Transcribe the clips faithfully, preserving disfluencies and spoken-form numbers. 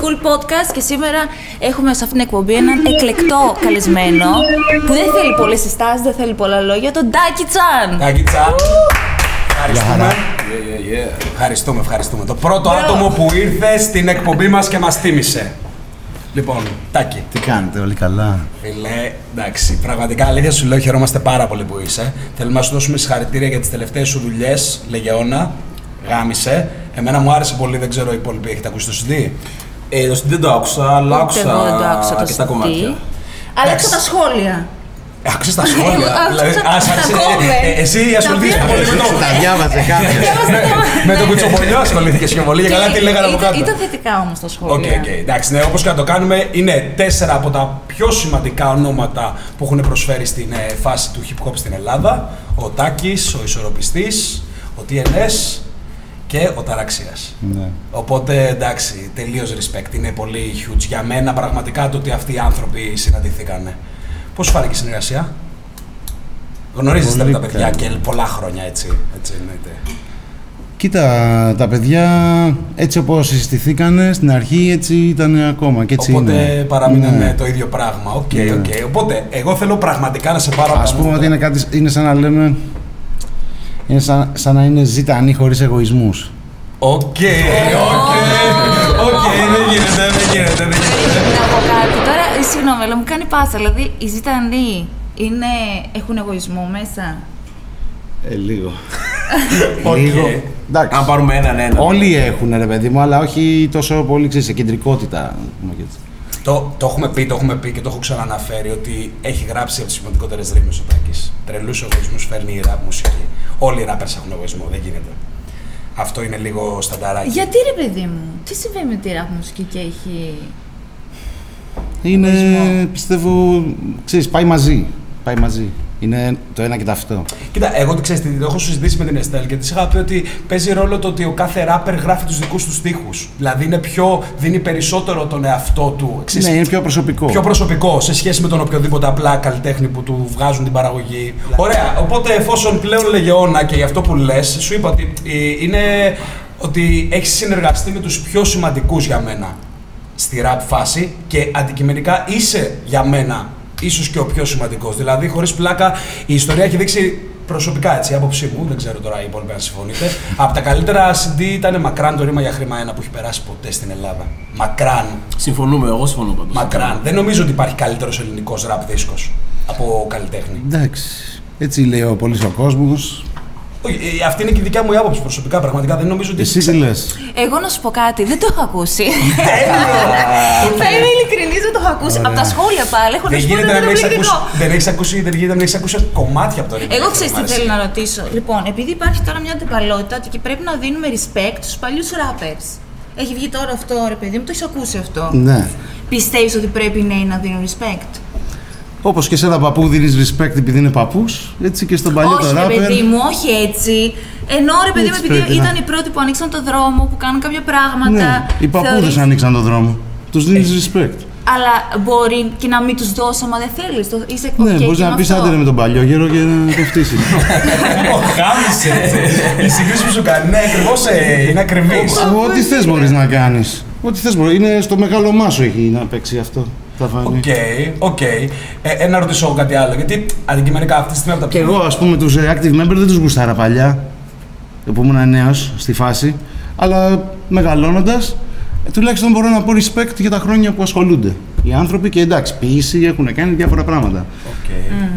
School Podcast και σήμερα έχουμε σε αυτήν την εκπομπή έναν εκλεκτό καλεσμένο που δεν θέλει πολλές συστάσεις, δεν θέλει πολλά λόγια, τον Τάκη Τσάν. Τάκη Τσάν. Ευχαριστούμε. Yeah, yeah, yeah. Ευχαριστούμε, ευχαριστούμε. Το πρώτο Bro. άτομο που ήρθε στην εκπομπή μας και μας θύμισε. Λοιπόν, Τάκη. Τι κάνετε, όλοι καλά? Φιλέ, εντάξει. Πραγματικά, αλήθεια σου λέω, χαιρόμαστε πάρα πολύ που είσαι. Θέλουμε να σου δώσουμε συγχαρητήρια για τις τελευταίες σου δουλειές, Λεγεώνα. Γάμισε. Εμένα μου άρεσε πολύ, δεν ξέρω οι υπόλοιποι. Έχετε ακούσει το σι ντι? Ε, το σι ντι δεν το άκουσα, αλλά άκουσα και τα κομμάτια. Αλλά άκουσα τα σχόλια. Άκουσες τα σχόλια. Εσύ ασχοληθήκες πολύ με το. Τα διάβαζε κάποιος. Με τον κουτσοπολιό ασχολήθηκες και πολύ. Καλά τι λέγανε από κάτω. Ήταν θετικά όμως τα σχόλια. Οκ, οκ. Εντάξει, ναι, όπως και να το κάνουμε, είναι τέσσερα από τα πιο σημαντικά ονόματα που έχουν προσφέρει στην φάση του hip hop στην Ελλάδα. Ο Τάκης, ο Ισορροπιστής, ο τι εν ες και ο Ταραξίας. Ναι. Οπότε εντάξει, τελείως respect. Είναι πολύ huge για μένα πραγματικά το ότι αυτοί οι άνθρωποι συναντηθήκανε. Πώς σου φάνηκε η συνεργασία? Γνωρίζεστε με τα παιδιά και πολλά χρόνια, έτσι, έτσι εννοείται. Κοίτα, τα παιδιά έτσι όπως συστηθήκανε στην αρχή, έτσι ήταν ακόμα και έτσι. Οπότε είναι. παραμείνανε ναι. το ίδιο πράγμα. Οκ, okay, οκ. Okay. Οπότε, εγώ θέλω πραγματικά να σε πάρω. Ας πούμε ότι είναι, κάτι, είναι σαν να λέμε. Είναι σαν, σαν να είναι Ζητάνι χωρίς εγωισμούς. Οκ, οκ, οκ, δεν γίνεται, δεν γίνεται, δεν γίνεται. Συγγνώμη, αλλά μου κάνει πάσα. Δηλαδή, οι Ζητανοί έχουν εγωισμό μέσα. Ε, λίγο. Λίγο. Αν πάρουμε έναν έναν. Όλοι έχουν, ρε παιδί μου, αλλά όχι τόσο πολύ, ξέρεις, σε κεντρικότητα. Το, το έχουμε πει, το έχουμε πει και το έχω ξαναναφέρει ότι έχει γράψει από τις σημαντικότερες ρήμες ο Τάκης. Τρελούς εγωισμούς φέρνει η ραπ μουσική. Όλοι οι ράπερς έχουν εγωισμό, δεν γίνεται. Αυτό είναι λίγο στανταράκι. Γιατί ρε παιδί μου, τι συμβαίνει με τη ραπ μουσική και έχει. Είναι, πιστεύω, ξέρεις, πάει μαζί, πάει μαζί. Είναι το ένα και ταυτό. Κοίτα, εγώ ξέρεις, το έχω συζητήσει με την Εστέλ και της είχα πει ότι παίζει ρόλο το ότι ο κάθε ράπερ γράφει τους δικούς του στίχους. Δηλαδή είναι πιο, δίνει περισσότερο τον εαυτό του. Ξέρεις, ναι, είναι πιο προσωπικό. Πιο προσωπικό σε σχέση με τον οποιοδήποτε απλά καλλιτέχνη που του βγάζουν την παραγωγή. Ωραία, οπότε εφόσον πλέον Λεγεώνα και γι' αυτό που λες, σου είπα ότι είναι ότι έχεις συνεργαστεί με τους πιο σημαντικούς για μένα στη rap φάση και αντικειμενικά είσαι για μένα ίσως και ο πιο σημαντικός. Δηλαδή, χωρίς πλάκα, η ιστορία έχει δείξει προσωπικά, έτσι, η άποψή μου, δεν ξέρω τώρα οι υπόλοιποι αν συμφωνείτε. Από τα καλύτερα σι ντι ήταν μακράν το ρήμα για χρήμα ένα που έχει περάσει ποτέ στην Ελλάδα. Μακράν. Συμφωνούμε, εγώ συμφωνώ πάντως. Μακράν. Δεν νομίζω ότι υπάρχει καλύτερος ελληνικός rap δίσκος από καλλιτέχνη. Εντάξει. Έτσι λέει ο πολύς ο κόσμος. Αυτή είναι και η δικιά μου η άποψη προσωπικά. Πραγματικά δεν νομίζω ότι. Εσύ τι λες? Εγώ να σου πω κάτι, δεν το έχω ακούσει. Θα είμαι ειλικρινής, δεν το έχω ακούσει. Από τα σχόλια πάλι έχω να σου πω ότι δεν είναι ειλικρινό. Δεν έχεις ακούσει, δεν έχεις ακούσει κομμάτια από το ρήμα. Εγώ ξέρεις τι θέλω να ρωτήσω. Λοιπόν, επειδή υπάρχει τώρα μια αντιπαλότητα ότι πρέπει να δίνουμε respect στους παλιούς rappers. Έχει βγει τώρα αυτό, ρε παιδί μου, το έχεις ακούσει αυτό? Ναι. Πιστεύεις ότι πρέπει οι νέοι να δίνουν respect? Όπως και σε ένα παππού δίνεις respect επειδή είναι παππούς, έτσι και στον παλιό τον ράπερ. Όχι ρε παιδί μου, όχι έτσι. Ενώ ρε παιδί μου, επειδή ήταν οι πρώτοι που ανοίξαν τον δρόμο, που κάνουν κάποια πράγματα. Ναι, οι παππούδες ανοίξαν τον δρόμο. Τους δίνεις respect. Αλλά μπορεί και να μην τους δώσω, μα δεν θέλεις. Είσαι κομμάτι. Ναι, μπορείς να πεις άντερε με τον παλιό γέρο και να το φτύσεις. Ω, χάμισε. Η συγκρίση που σου κάνει, ναι, ακριβώς είναι ακριβής. Ό,τι θες μπορείς να κάνεις. Ό,τι θες μπορείς. Είναι στο μεγάλωμά σου έχει να παίξει αυτό. Οκ, οκ. Να ρωτήσω κάτι άλλο, γιατί αντικειμενικά αυτή τη στιγμή από τα πιο. Και εγώ, ας πούμε, τους active member δεν τους γουστάρα παλιά, που ήμουν νέος στη φάση, αλλά μεγαλώνοντας, τουλάχιστον μπορώ να πω respect για τα χρόνια που ασχολούνται οι άνθρωποι και εντάξει, ποιήση έχουν κάνει διάφορα πράγματα. Okay. Mm.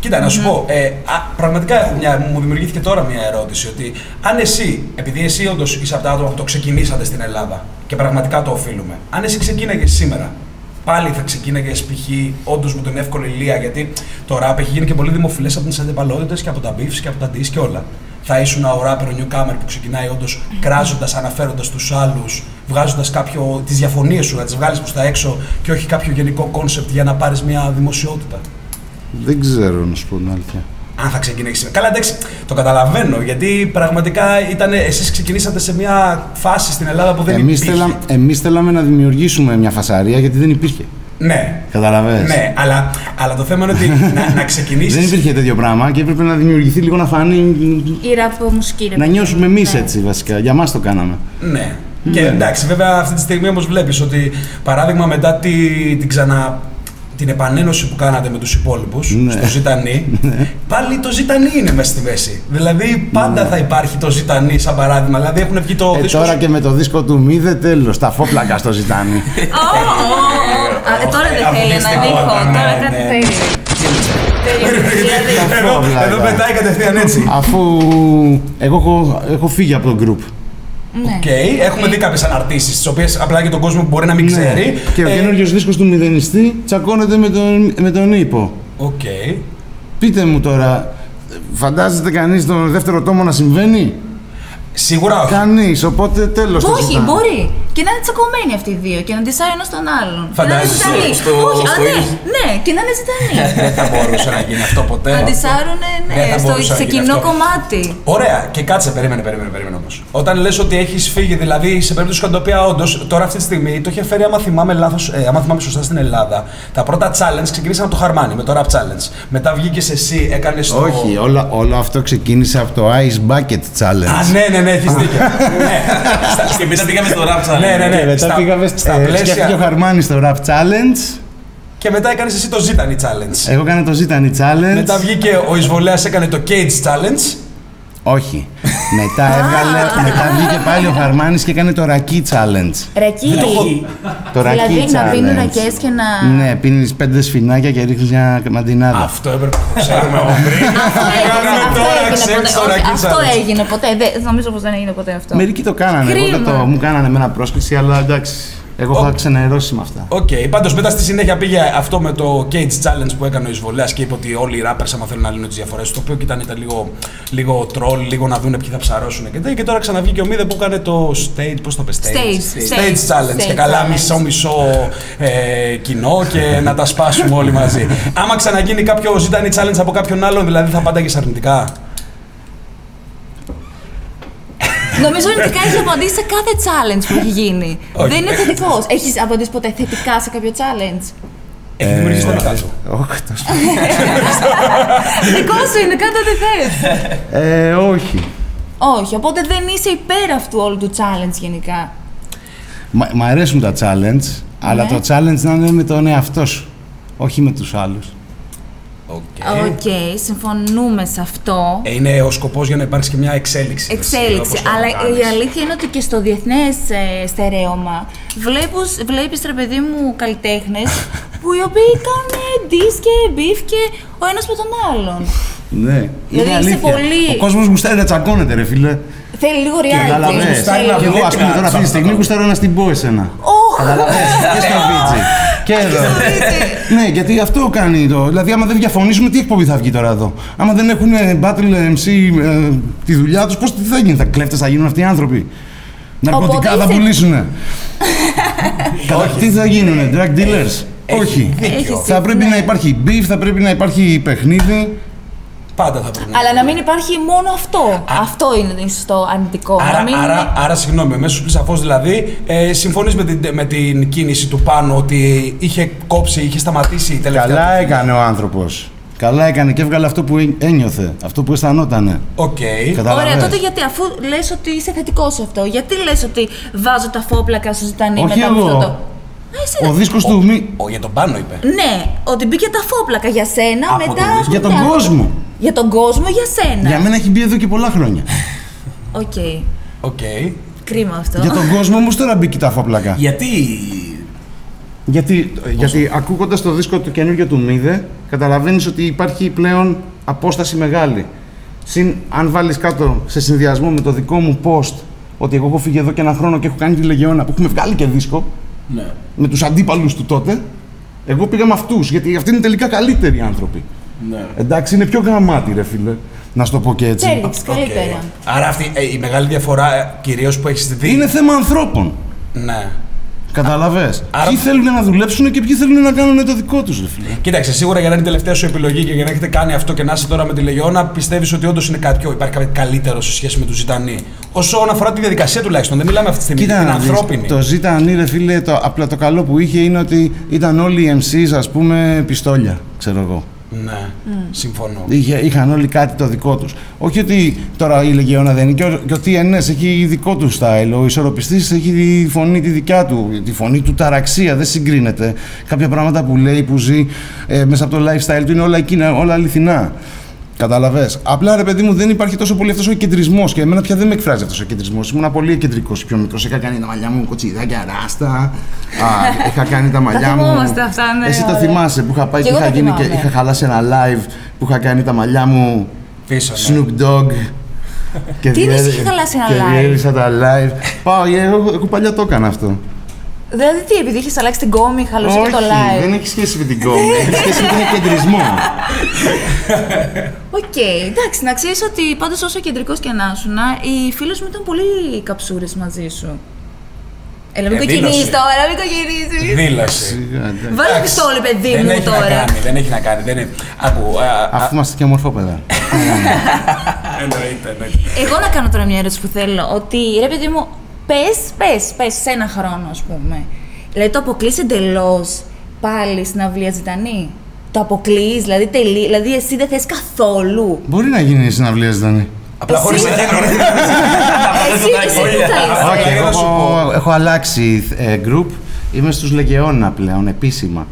Κοίτα, να σου mm. πω, ε, α, πραγματικά μια, μου δημιουργήθηκε τώρα μια ερώτηση, ότι αν εσύ, επειδή εσύ όντως είσαι από τα άτομα που το ξεκινήσατε στην Ελλάδα και πραγματικά το οφείλουμε, αν εσύ ξεκίναγες σήμερα, πάλι θα ξεκίναγε π.χ. όντως με τον εύκολο ηλία, γιατί το ράπ έχει γίνει και πολύ δημοφιλές από τις αντιπαλότητες και από τα beefs και από τα diss και όλα. Θα ήσουν ο ράπερ, ο newcomer που ξεκινάει όντως κράζοντας, αναφέροντας τους άλλους, βγάζοντας τις διαφωνίες σου, να τις βγάλεις προς τα έξω και όχι κάποιο γενικό concept για να πάρεις μια δημοσιότητα. Δεν ξέρω να σου πω την αλήθεια. Αν θα ξεκινήσει. Καλά, εντάξει, το καταλαβαίνω γιατί πραγματικά ήταν, εσείς ξεκινήσατε σε μια φάση στην Ελλάδα που δεν εμείς υπήρχε. Θέλα, εμείς θέλαμε να δημιουργήσουμε μια φασαρία γιατί δεν υπήρχε. Ναι. Καταλαβαίνεις. Ναι, αλλά, αλλά το θέμα είναι ότι να, να ξεκινήσεις. Δεν υπήρχε τέτοιο πράγμα και έπρεπε να δημιουργηθεί λίγο να φανεί. Η ραπ μουσική. Να νιώσουμε εμείς ναι. έτσι βασικά. Για μας το κάναμε. Ναι. Mm. Και εντάξει, βέβαια αυτή τη στιγμή όμως βλέπεις ότι παράδειγμα μετά τη, την ξανα... την επανένωση που κάνατε με τους υπόλοιπους, ναι, στο Ζητάνι, ναι, πάλι το Ζητάνι είναι μέσα στη μέση. Δηλαδή πάντα, ναι, θα υπάρχει το Ζητάνι σαν παράδειγμα. Δηλαδή έχουν βγει το ε, δίσκο... Τώρα και με το δίσκο του Μηδέ, τέλος, τα φόπλακα στο Ζητάνι. Τώρα δεν θέλει έναν ήχο, τώρα κάτι θέλει. Εδώ πετάει κατευθείαν έτσι. Αφού εγώ έχω φύγει από το γκρουπ. Οκ, okay. έχουμε okay. δει κάποιες αναρτήσεις, τις οποίες απλά για τον κόσμο που μπορεί να μην ναι. ξέρει. Και ο καινούριος ε... δίσκος του Μηδενιστή τσακώνεται με τον, με τον ύπο. Οκ. Okay. Πείτε μου τώρα, φαντάζεται κανείς τον δεύτερο τόμο να συμβαίνει? Σίγουρα όχι. Κανείς, οπότε τέλος. Όχι, μπορεί. Και να είναι τσακωμένοι αυτοί οι δύο και να ντυσάει ένας τον άλλον. Φαντάζεσαι στο. Όχι, στο... ναι, ναι, και να είναι Ζητάνι. Δεν θα μπορούσε να γίνει αυτό ποτέ. Να ντυσάρουνε, ναι, στο, σε κοινό αυτό. Κομμάτι. Ωραία, και κάτσε, περίμενε, περίμενε, περίμενε όμως. Όταν λες ότι έχεις φύγει, δηλαδή σε περίπτωση κατά την οποία όντως τώρα αυτή τη στιγμή το είχε φέρει, άμα θυμάμαι, λάθος, ε, άμα θυμάμαι σωστά, στην Ελλάδα, τα πρώτα challenge ξεκίνησαν από το Χαρμάνι, με το Rap Challenge. Μετά βγήκες εσύ, έκανες το. Όχι, όλα, όλο αυτό ξεκίνησε από το Ice Bucket Challenge. Α, ναι, ναι, ναι, έχεις δίκιο. Και μετά πήγαμε στο Rap Challenge. Ναι, ναι, ναι. Και μετά στα, πήγαμε στα ε, πλαίσια. Σκέφτηκε ο Χαρμάνης στο Rap Challenge. Και μετά έκανες εσύ το Ζητάνι Challenge. Εγώ έκανα το Ζητάνι Challenge. Μετά βγήκε ο Ισβολέας, έκανε το Cage Challenge. Όχι. Μετά έβγαλε, μετά βγήκε πάλι ο Χαρμάνης και έκανε το Ρακί Challenge. Ρακί. Το, το Ρακί Challenge. Δηλαδή να πίνουν ρακές και να... Ναι, πίνεις πέντε σφινάκια και ρίχνεις μια μαντινάδα. Αυτό έπρεπε να το ξέρουμε από πριν. Αυτό έγινε ποτέ. Νομίζω πως δεν έγινε ποτέ αυτό. Μερικοί το κάνανε. Εγώ δεν το μου κάνανε εμένα πρόσκληση, αλλά εντάξει. Εγώ θα ξενερώσει με αυτά. Οκ, okay. Πάντως μετά στη συνέχεια πήγε αυτό με το Cage Challenge που έκανε ο Ισβολέας και είπε ότι όλοι οι rappers άμα θέλουν να λύνουν τις διαφορές. Το οποίο ήταν, ήταν λίγο, λίγο troll, λίγο να δουν ποιοι θα ψαρώσουν και, και τώρα ξαναβγήκε ο Μίδε που έκανε το stage, πώς το πες, stage, stage, stage, stage, stage challenge stage και καλά μισό-μισό ε, κοινό και να τα σπάσουμε όλοι μαζί. Άμα ξαναγίνει κάποιο Ζητάνι Challenge από κάποιον άλλον, δηλαδή θα παντάγεις αρνητικά? Νομίζω αρνητικά έχει απαντήσει σε κάθε challenge που έχει γίνει. Okay. Δεν είναι θετικός. Έχεις απαντήσει ποτέ θετικά σε κάποιο challenge? Έχει δημιουργήσει το δικά σου. Όχι, το δικό σου είναι, κάτω τι θες. Ε, όχι. Όχι, οπότε δεν είσαι υπέρ αυτού όλου του challenge γενικά. Μ' Μ' αρέσουν τα challenge, αλλά το challenge να είναι με τον εαυτό σου, όχι με τους άλλους. Οκ, okay. okay, συμφωνούμε σε αυτό. Είναι ο σκοπός για να υπάρξει και μια εξέλιξη. Εξέλιξη, δες, αλλά η αλήθεια είναι ότι και στο διεθνές ε, στερέωμα βλέπεις, βλέπεις ρε παιδί μου καλλιτέχνες που οι οποίοι κάνουν ντις και μπιφ και ο ένας με τον άλλον. Ναι, δηλαδή, είναι αλήθεια. Πολύ... Ο κόσμος γουστάει να τσακώνεται ρε φίλε. Θέλει λίγο reality. Και εγώ ας πούμε τώρα αυτή τη στιγμή γουστάρω να στην πω εσένα. Καταλαβαίνεις, και στο βίτσι. Και εδώ. Ναι, γιατί αυτό κάνει το. Δηλαδή, άμα δεν διαφωνήσουμε, τι εκπομπή θα βγει τώρα εδώ? Άμα δεν έχουν battle εμ σι τη δουλειά τους, πώς τι θα γίνει? Θα κλέφτες θα γίνουν αυτοί οι άνθρωποι? Ναρκωτικά θα πουλήσουνε? Τι θα γίνουνε, drug dealers? Όχι. Θα πρέπει να υπάρχει beef, θα πρέπει να υπάρχει παιχνίδι. Πάντα θα πρέπει. Αλλά να μην υπάρχει μόνο αυτό. Α, αυτό είναι ίσως το αρνητικό. Άρα, μην... άρα, άρα συγγνώμη, μέσω του σαφώς δηλαδή, ε, συμφωνείς με την, με την κίνηση του πάνω ότι είχε κόψει, είχε σταματήσει η τελευταία. Καλά έκανε ο άνθρωπος. Καλά έκανε και έβγαλε αυτό που ένιωθε, αυτό που αισθανότανε. Οκ. Okay. Ωραία, τότε γιατί αφού λες ότι είσαι θετικός σε αυτό, γιατί λες ότι βάζω τα φόπλακα στο Ζητάνι μετά από αυτό το. Ο δίσκος του μη. Για τον πάνω είπε. Ναι, ότι μπήκε τα φόπλακα για σένα μετά. Για τον κόσμο. Για τον κόσμο, για σένα. Για μένα έχει μπει εδώ και πολλά χρόνια. Οκ. Okay. Okay. Κρίμα αυτό. Για τον κόσμο όμως τώρα μπήκε τα φόπλακα. Γιατί... Γιατί, γιατί ακούγοντας το δίσκο του καινούργιου του Μίδε, καταλαβαίνεις ότι υπάρχει πλέον απόσταση μεγάλη. Συν, αν βάλεις κάτω σε συνδυασμό με το δικό μου post, ότι εγώ έχω φύγει εδώ και ένα χρόνο και έχω κάνει τη Λεγεώνα, που έχουμε βγάλει και δίσκο, ναι, με τους αντίπαλους του τότε, εγώ πήγα με αυτούς, γιατί αυτοί είναι τελικά καλύτεροι άνθρωποι. Ναι. Εντάξει, είναι πιο γραμμάτι ρε φίλε, να σου το πω και έτσι. Τέλειξε, καλύτερα. Άρα αυτή ε, η μεγάλη διαφορά κυρίως που έχεις δει... Είναι θέμα ανθρώπων. Ναι. Καταλαβες. Άρα... Ποιοι θέλουν να δουλέψουν και ποιοι θέλουν να κάνουν το δικό τους, ρε φίλε. Κοίταξε, σίγουρα για να είναι η τελευταία σου επιλογή και για να έχετε κάνει αυτό και να είσαι τώρα με τη Λεγεώνα, πιστεύεις ότι όντως είναι κάτι πιο, υπάρχει κάτι καλύτερο σε σχέση με το Ζητάνι? Όσον αφορά τη διαδικασία τουλάχιστον, δεν μιλάμε αυτή τη στιγμή. Κοίτα, την ανθρώπινη. Το Ζητάνι, ρε φίλε, το, απλά το καλό που είχε είναι ότι ήταν όλοι οι εμ σις, ας πούμε, πιστόλια, ξέρω εγώ. Ναι, mm. συμφωνώ. Είχε, είχαν όλοι κάτι το δικό τους. Όχι ότι τώρα η Λεγεώνα δεν είναι, και ο, και ο τι εν ες έχει δικό του style. Ο Ισορροπιστής έχει τη φωνή τη δικιά του, τη φωνή του Ταραξία, δεν συγκρίνεται. Κάποια πράγματα που λέει, που ζει ε, μέσα από το lifestyle του είναι όλα εκείνα, όλα αληθινά. Καταλαβες. Απλά ρε παιδί μου δεν υπάρχει τόσο πολύ αυτός ο κεντρισμός και εμένα πια δεν με εκφράζει αυτός ο κεντρισμός. Ήμουν πολύ κεντρικός, πιο μικρός. Είχα κάνει τα μαλλιά μου κοτσιδάκια, ράστα. Είχα κάνει τα μαλλιά μου. Αυτά, ναι, εσύ τα θυμάσαι που είχα πάει και, και, είχα, γίνει και είχα χαλάσει ένα live που είχα κάνει τα μαλλιά μου. Πίσω. Ναι. Snoop Dogg. Και τι είδες, είχε χαλάσει ένα live. Και διέλυσα τα live. Πάω, εγώ, εγώ παλιά το έκανα αυτό. Δηλαδή τι, επειδή έχεις αλλάξει την κόμη, χαλούσε και το live. Όχι, δεν έχει σχέση με την κόμη, έχει σχέση με τον κεντρισμό. Οκ, okay, εντάξει, να ξέρεις ότι πάντως όσο κεντρικός και να σου, οι φίλες μου ήταν πολύ καψούρες μαζί σου. Έλα μην κοκκινείς τώρα, μην κοκκινήσεις. Δήλωση. Βάλε πιστόλι, παιδί μου, δεν τώρα. Να κάνει, δεν έχει να κάνει, δεν έχει. Άκου, α, αφού είμαστε και ομορφόπαιδα. Εννοείται, εννοείται. Εγώ να κάνω τώρα μια ερώτηση που θέλω, ότι ρε παιδί μου, Πες, πες, πες, σε ένα χρόνο, ας πούμε. Δηλαδή, το αποκλείς εντελώς πάλι στην αυλία Ζητάνι. Το αποκλείς, δηλαδή, τελεί, δηλαδή εσύ δεν θες καθόλου. Μπορεί να γίνει στην αυλία Ζητάνι. Απλά χωρίς ένα χρόνο. Εσύ που θα είσαι. Έχω αλλάξει group. Είμαι στους Λεγεώνα πλέον, επίσημα.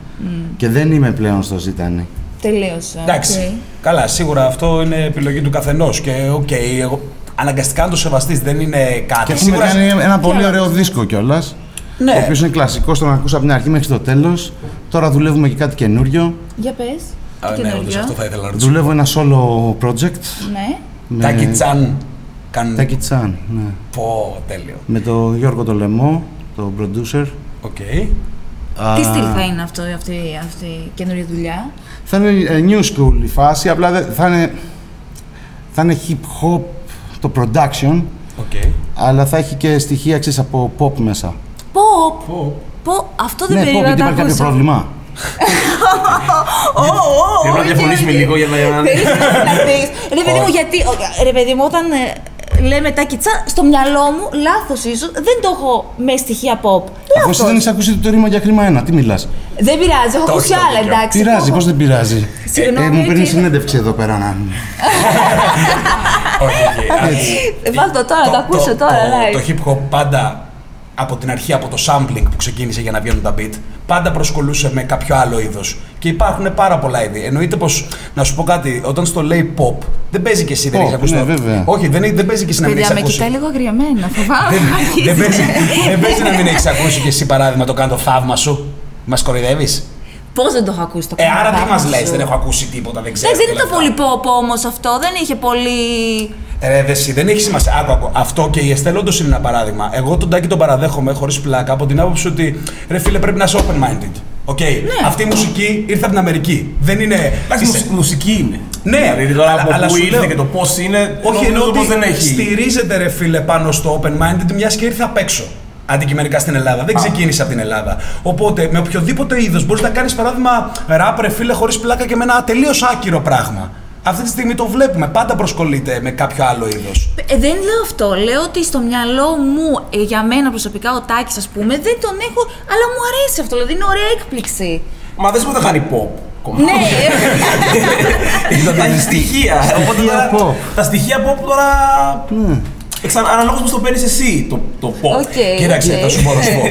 Και δεν είμαι πλέον στο Ζητάνι. Τελείωσα. Εντάξει. Καλά, σίγουρα αυτό είναι επιλογή του καθενός. Και οκ, εγώ. Αναγκαστικά να το σεβαστείς, δεν είναι κάτι. Και έχουμε κάνει σίγουρα... ένα πολύ ωραίο δίσκο κιόλας. Ναι. Ο οποίος είναι κλασικός, τον ακούσα από την αρχή μέχρι το τέλος. Τώρα δουλεύουμε και κάτι καινούριο. Για πες. Α, ναι, όντως αυτό θα ήθελα να ρωτήσω. Δουλεύω ένα solo project. Ναι. Με... Τάκη Τσάν. Κάνουν... Τάκη Τσάν, ναι. Πω, τέλειο. Με τον Γιώργο Τολεμό, τον producer. Okay. Τι στυλ θα είναι αυτό, αυτή η καινούργια δουλειά. Θα είναι new school η φάση, απλά θα είναι, θα είναι hip hop. Το production, okay. Αλλά θα έχει και στοιχεία, ξέρεις, από pop μέσα. Pop! Pop. Pop. Αυτό δεν ναι, περίμενα να τα ακούσω. Ναι, pop, υπάρχει κάποιο πρόβλημα. Πρέπει να διαφωνήσουμε λίγο για να... Ρε παιδί μου, γιατί, ρε παιδί μου, όταν λέμε τα κοιτσά, στο μυαλό μου, λάθος ίσως, δεν το έχω με στοιχεία pop. Αφού εσύ δεν έχεις ακούσει το ρήμα για χρήμα ένα, τι μιλάς. Δεν πειράζει, έχω ακούσει άλλα, εντάξει. Πειράζει, πώς δεν πειράζει. Μου παίρνει συνέντευξη εδώ πέρα να... Βάλ' το τώρα, το ακούσω τώρα. Το hip hop πάντα από την αρχή, από το sampling που ξεκίνησε για να βγαίνουν τα beat, πάντα προσκολούσε με κάποιο άλλο είδος. Και υπάρχουν πάρα πολλά είδη. Εννοείται πως, να σου πω κάτι, όταν στο λέει pop, δεν παίζει και εσύ, δεν έχει ακούσει. Όχι, δεν παίζει και εσύ να μην έχει ακούσει. Κοιτάει λίγο αγριαμένα, φοβάμαι. Δεν παίζει να μην έχει ακούσει και εσύ, παράδειγμα, το κάνω το θαύμα σου. Μας κοροϊδεύεις. Πώς δεν το έχω ακούσει το ε, άρα τι μας λες, δεν έχω ακούσει τίποτα, δεν ξέρω. Δεν ήταν πολύ pop όμως αυτό, δεν είχε πολύ. Ρε δεσί, δεν έχει σημασία. Άκου, άκου. Αυτό και η Εστέλ όντως είναι ένα παράδειγμα. Εγώ τον Τάκη τον παραδέχομαι χωρίς πλάκα από την άποψη ότι ρε φίλε πρέπει να είσαι open-minded. Okay. Ναι. Αυτή η μουσική ήρθε από την Αμερική. Δεν είναι. Εντάξει, μουσική είναι. Ναι, δηλαδή τώρα αλλά, από αλλά που ήρθε λέω... και το πώς είναι. Όχι ενώ ότι δεν έχει. Στηρίζεται ρε φίλε πάνω στο open-minded μιας και ήρθε απ' έξω. Αντικειμενικά στην Ελλάδα. Δεν ξεκίνησε από την Ελλάδα. Οπότε με οποιοδήποτε είδος μπορείς να κάνεις παράδειγμα ράπ, ρε φίλε, χωρίς πλάκα και με ένα τελείως άκυρο πράγμα. Αυτή τη στιγμή το βλέπουμε. Πάντα προσκολείται με κάποιο άλλο είδος. Ε, δεν λέω αυτό. Λέω ότι στο μυαλό μου, ε, για μένα προσωπικά, ο Τάκης, ας πούμε, δεν τον έχω, αλλά μου αρέσει αυτό. Δηλαδή είναι ωραία έκπληξη. Μα δες πότε κάνει pop. Ναι, τα στοιχεία. Τα στοιχεία pop τώρα. Αναλόγως πως το παίρνεις εσύ το, το pop. Okay, κοίταξε, okay. Θα σου πω, θα σου πω.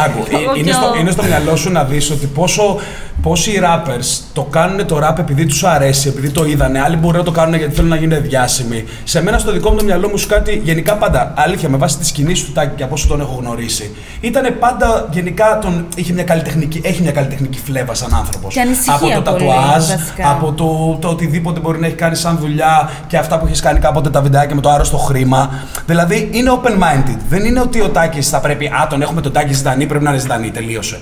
Άκου, είναι, στο, είναι στο μυαλό σου να δεις ότι πόσο, πόσοι οι rappers το κάνουν το rap επειδή τους αρέσει, επειδή το είδανε. Άλλοι μπορεί να το κάνουν γιατί θέλουν να γίνουν διάσημοι. Σε μένα, στο δικό μου το μυαλό μου, σου κάτι γενικά πάντα. Αλήθεια, με βάση τις κινήσεις του Τάκη και από όσο τον έχω γνωρίσει, ήτανε πάντα γενικά. Τον, είχε μια καλλιτεχνική, έχει μια καλλιτεχνική φλέβα σαν άνθρωπος. Από το τατουάζ, από το, το οτιδήποτε μπορεί να έχει κάνει σαν δουλειά και αυτά που έχει κάνει κάποτε τα βιντεάκια με το άρρωστο χρήμα. Δηλαδή είναι open-minded. Δεν είναι ότι ο Τάκης θα πρέπει. Α, τον έχουμε τον Τάκη Ζητάνι, πρέπει να είναι Ζητάνι. Τελείωσε.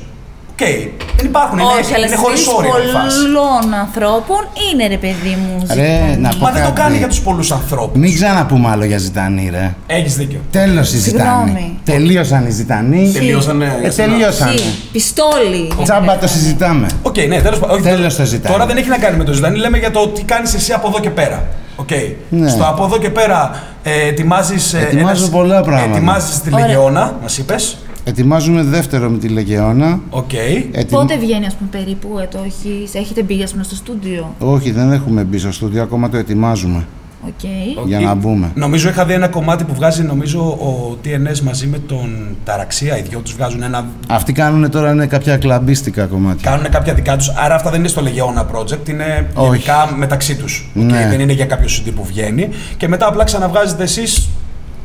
Οκ. Okay. Δεν υπάρχουν. Όχι, είναι, είναι χωρίς όρια. Πολλών ανθρώπων είναι ρε παιδί μου. Ρε, να πω μα δεν το κάνει για τους πολλούς ανθρώπους. Μην ξαναπούμε άλλο για Ζητάνι, ρε. Έχεις δίκιο. Τέλος οι Ζητάνι. Τελείωσαν οι Ζητάνι. Τελείωσαν. Ε, τελείωσαν. Πιστόλι. Τσάμπα το συζητάμε. Οκ, okay, ναι, τέλος πάντων. Τέλος το Ζητάνι. Τώρα δεν έχει να κάνει με το Ζητάνι. Λέμε για το τι κάνεις εσύ από εδώ και πέρα. Okay. Ναι. Στο από εδώ και πέρα ε, ετοιμάζεις, ε, ετοιμάζω ένας, πολλά πράγματα. Ετοιμάζεις τη Λεγεώνα, μας είπες. Ετοιμάζουμε δεύτερο με τη Λεγεώνα. Okay. Ετοι... Πότε βγαίνει, ας πούμε, περίπου, ε, το έχεις... έχετε μπει, ας πούμε, στο στούντιο? Όχι, δεν έχουμε μπει στο στούντιο, ακόμα το ετοιμάζουμε. Okay. Okay. Για να μπούμε. Νομίζω είχα δει ένα κομμάτι που βγάζει, νομίζω, ο τι εν ες μαζί με τον Ταραξία. Οι δυο τους βγάζουν ένα. Αυτοί κάνουν τώρα είναι κάποια κλαμπίστικα κομμάτια. Κάνουν κάποια δικά τους. Άρα αυτά δεν είναι στο Λεγεώνα Project, είναι Όχι. γενικά μεταξύ τους. Okay. Ναι. Δεν είναι για κάποιο σι ντι που βγαίνει. Και μετά απλά ξαναβγάζετε εσείς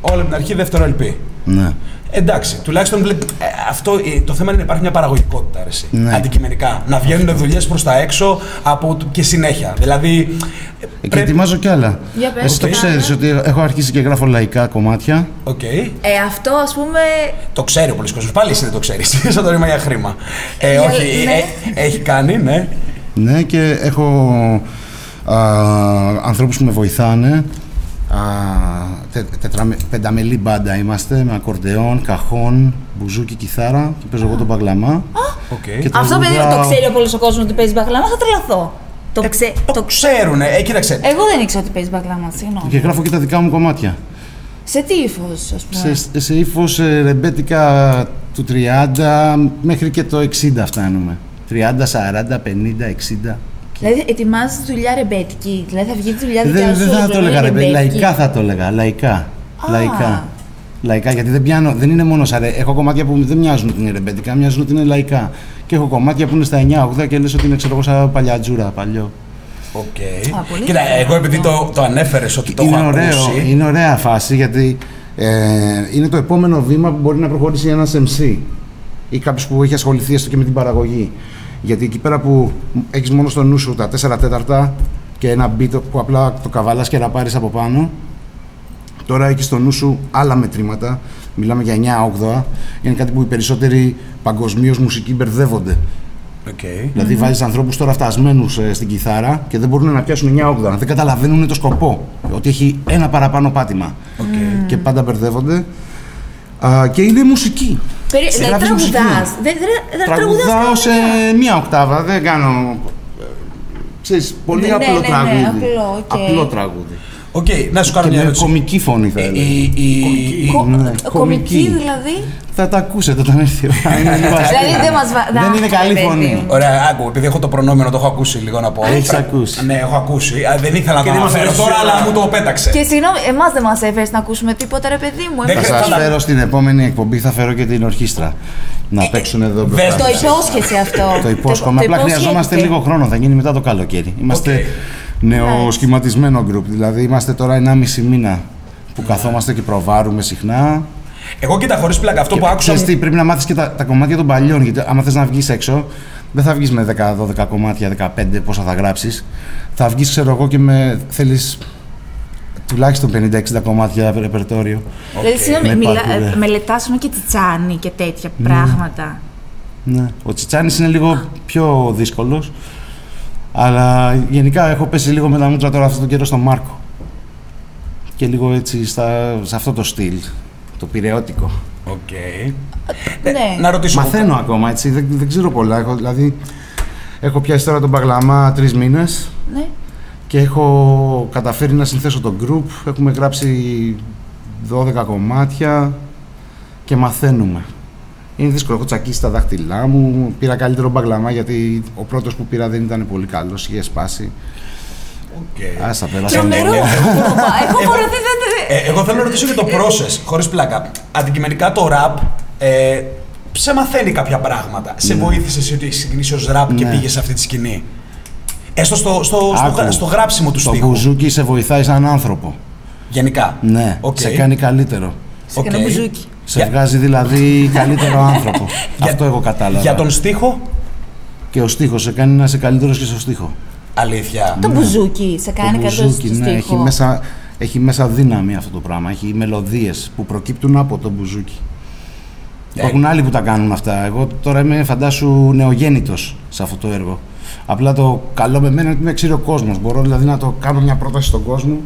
όλη την αρχή δεύτερο ελ πι. Ναι. Εντάξει, τουλάχιστον βλέπετε. Αυτό το θέμα είναι να υπάρχει μια παραγωγικότητα. Αρέσει, ναι. Αντικειμενικά. Να βγαίνουν δουλειές προς τα έξω από, και συνέχεια. Δηλαδή. Και πρέπει... ετοιμάζω κι άλλα. Yeah, Εσύ okay. το ξέρεις ότι έχω αρχίσει και γράφω λαϊκά κομμάτια. Okay. Ε, αυτό ας πούμε. Το ξέρει ο πολλής κόσμος. Πάλι εσύ δεν το ξέρεις. Σαν το ρήμα για χρήμα. Ε, όχι, ναι. ε, έχει κάνει, ναι. Ναι, και έχω α, ανθρώπους που με βοηθάνε. Uh, τε, τετραμε, πενταμελή μπάντα είμαστε, με ακορντεόν, καχών, μπουζούκι, κιθάρα και παίζω ah. εγώ τον μπαγλαμά. Ah. Okay. Και αυτό παιδί το ξέρει πολλός ο κόσμος ότι παίζει μπαγλαμά, θα τρελαθώ. Το, ε, ξε... το... το ξέρουνε, ε, κοίταξε. Εγώ δεν ήξερα ότι παίζει μπαγλαμά, συγγνώμη. Και γράφω και τα δικά μου κομμάτια. Σε τι ύφος, ας πούμε? Σε, σε ύφος ε, ρεμπέτικα του τριάντα μέχρι και το εξήντα φτάνουμε. τριάντα, σαράντα, πενήντα, εξήντα. Δηλαδή, ετοιμάζεις δουλειά ρεμπέτικη, δηλαδή θα βγει τη δουλειά δικιά σου. Δεν θα το έλεγα ρεμπέτικη, λαϊκά θα το έλεγα, λαϊκά. Ah. Λαϊκά. Λαϊκά, γιατί δεν πιάνω, δεν είναι μόνο σαν ρε. Έχω κομμάτια που δεν μοιάζουν ότι είναι ρεμπέτικα, μοιάζουν ότι είναι λαϊκά. Και έχω κομμάτια που είναι στα εννιά ογδόντα και λες ότι είναι, ξέρω εγώ, σαν παλιατζούρα, παλιό. Οκ. Okay. Κοίτα, εγώ επειδή το, το ανέφερες ότι το είναι έχω ωραίο, ακούσει. Είναι ωραία φάση, γιατί ε, είναι το επόμενο βήμα που μπορεί να προχωρήσει ένας εμ σι ή κάποιος που έχει ασχοληθεί έστω και με την παραγωγή. Γιατί εκεί πέρα που έχεις μόνο στο νου σου τα τέσσερα τέταρτα και ένα beat που απλά το καβαλάς και να πάρεις από πάνω, τώρα έχεις στο νου σου άλλα μετρήματα, μιλάμε για εννιά όγδοα, είναι κάτι που οι περισσότεροι παγκοσμίως μουσικοί μπερδεύονται. Okay. Δηλαδή mm-hmm. βάζεις ανθρώπους τώρα φτασμένους ε, στην κιθάρα και δεν μπορούν να πιάσουν εννιά όγδοα, δεν καταλαβαίνουν το σκοπό, ότι έχει ένα παραπάνω πάτημα okay. και πάντα μπερδεύονται. Uh, και είναι μουσική. Περι... Δηλαδή τραγουδάς. Δεν τραγουδάω σε μία οκτάβα, δεν κάνω... Ξέρεις, πολύ απλό ναι, ναι, τραγούδι. Ναι, απλό, okay. απλό τραγούδι. Οκ, okay, να σου κάνω μια ερώτηση. Κομική φωνή θα έλεγα. Κομική δηλαδή. Θα τα ακούσετε όταν έρθει η ώρα. Δεν είναι καλή φωνή. Ωραία, άκου, επειδή έχω το προνόμιο, το έχω ακούσει λίγο να πω. Έχεις ακούσει. Ναι, έχω ακούσει. Δεν ήθελα να το αναφέρω τώρα, αλλά μου το πέταξε. Και συγγνώμη, εμάς δεν μας έφερες να ακούσουμε τίποτα, ρε παιδί μου. Θα σας φέρω στην επόμενη εκπομπή, θα φέρω και την ορχήστρα. Να παίξουν εδώ μπροστά. Το υπόσχεσαι αυτό? Το υπόσχομαι. Απλά χρειαζόμαστε λίγο χρόνο, θα γίνει μετά το καλοκαίρι. Είμαστε νεοσχηματισμένο group, δηλαδή είμαστε τώρα ενάμιση μήνα που καθόμαστε και προβάρουμε συχνά. Εγώ και τα χωρίς πλάκα, αυτό και που άκουσα. Ξέρεις τι, πρέπει να μάθεις και τα, τα κομμάτια των παλιών. Γιατί άμα θες να βγεις έξω, δεν θα βγεις με δέκα δώδεκα κομμάτια, δεκαπέντε πόσα θα γράψεις. Θα βγεις, ξέρω εγώ, και με θέλεις τουλάχιστον πενήντα εξήντα κομμάτια ρεπερτόριο. Okay. Δηλαδή, συγγνώμη, μελετάς και Τσιτσάνη και τέτοια mm. πράγματα. Ναι. Ο Τσιτσάνης είναι λίγο πιο δύσκολος. Αλλά γενικά έχω πέσει λίγο με τα μούτρα τώρα αυτόν τον καιρό στον Μάρκο. Και λίγο έτσι στα, σε αυτό το στυλ. Το πειραιώτικο. Okay. Ναι. Να ρωτήσω. Μαθαίνω ούτε. ακόμα, έτσι. Δεν, δεν ξέρω πολλά. Έχω, δηλαδή, έχω πιάσει τώρα τον μπαγλαμά τρεις μήνες ναι. και έχω καταφέρει να συνθέσω το group. Έχουμε γράψει δώδεκα κομμάτια και μαθαίνουμε. Είναι δύσκολο. Έχω τσακίσει τα δάχτυλά μου. Πήρα καλύτερο μπαγλαμά γιατί ο πρώτος που πήρα δεν ήταν πολύ καλός. Είχε σπάσει. Okay. Άστα, πέρασε. Τρομερό. Έχω χωρωθεί. Ε, εγώ θέλω να ρωτήσω για το process, χωρίς πλάκα. Αντικειμενικά το rap ε, σε μαθαίνει κάποια πράγματα. Ναι. Σε βοήθησε εσύ ότι έχεις ξεκινήσει ως rap ναι. και πήγες σε αυτή τη σκηνή? Έστω στο, στο, Άκου, στο, στο γράψιμο του στίχου. Το μπουζούκι σε βοηθάει σαν άνθρωπο. Γενικά. Ναι. Okay. Σε κάνει καλύτερο. Okay. Σε μπουζούκι. Σε βγάζει δηλαδή καλύτερο άνθρωπο. Αυτό εγώ κατάλαβα. Για τον στίχο. Και ο στίχος σε κάνει να είσαι καλύτερος και στο στίχο. Αλήθεια. Το ναι. μπουζούκι σε κάνει καλύτερο στο στίχο. Ναι, έχει μέσα. Έχει μέσα δύναμη αυτό το πράγμα. Έχει μελωδίες που προκύπτουν από το μπουζούκι. Yeah. Υπάρχουν άλλοι που τα κάνουν αυτά. Εγώ τώρα είμαι, φαντάσου, νεογέννητος σε αυτό το έργο. Απλά το καλό με μένα είναι ότι είμαι ξύριο κόσμος. Μπορώ δηλαδή να το κάνω μια πρόταση στον κόσμο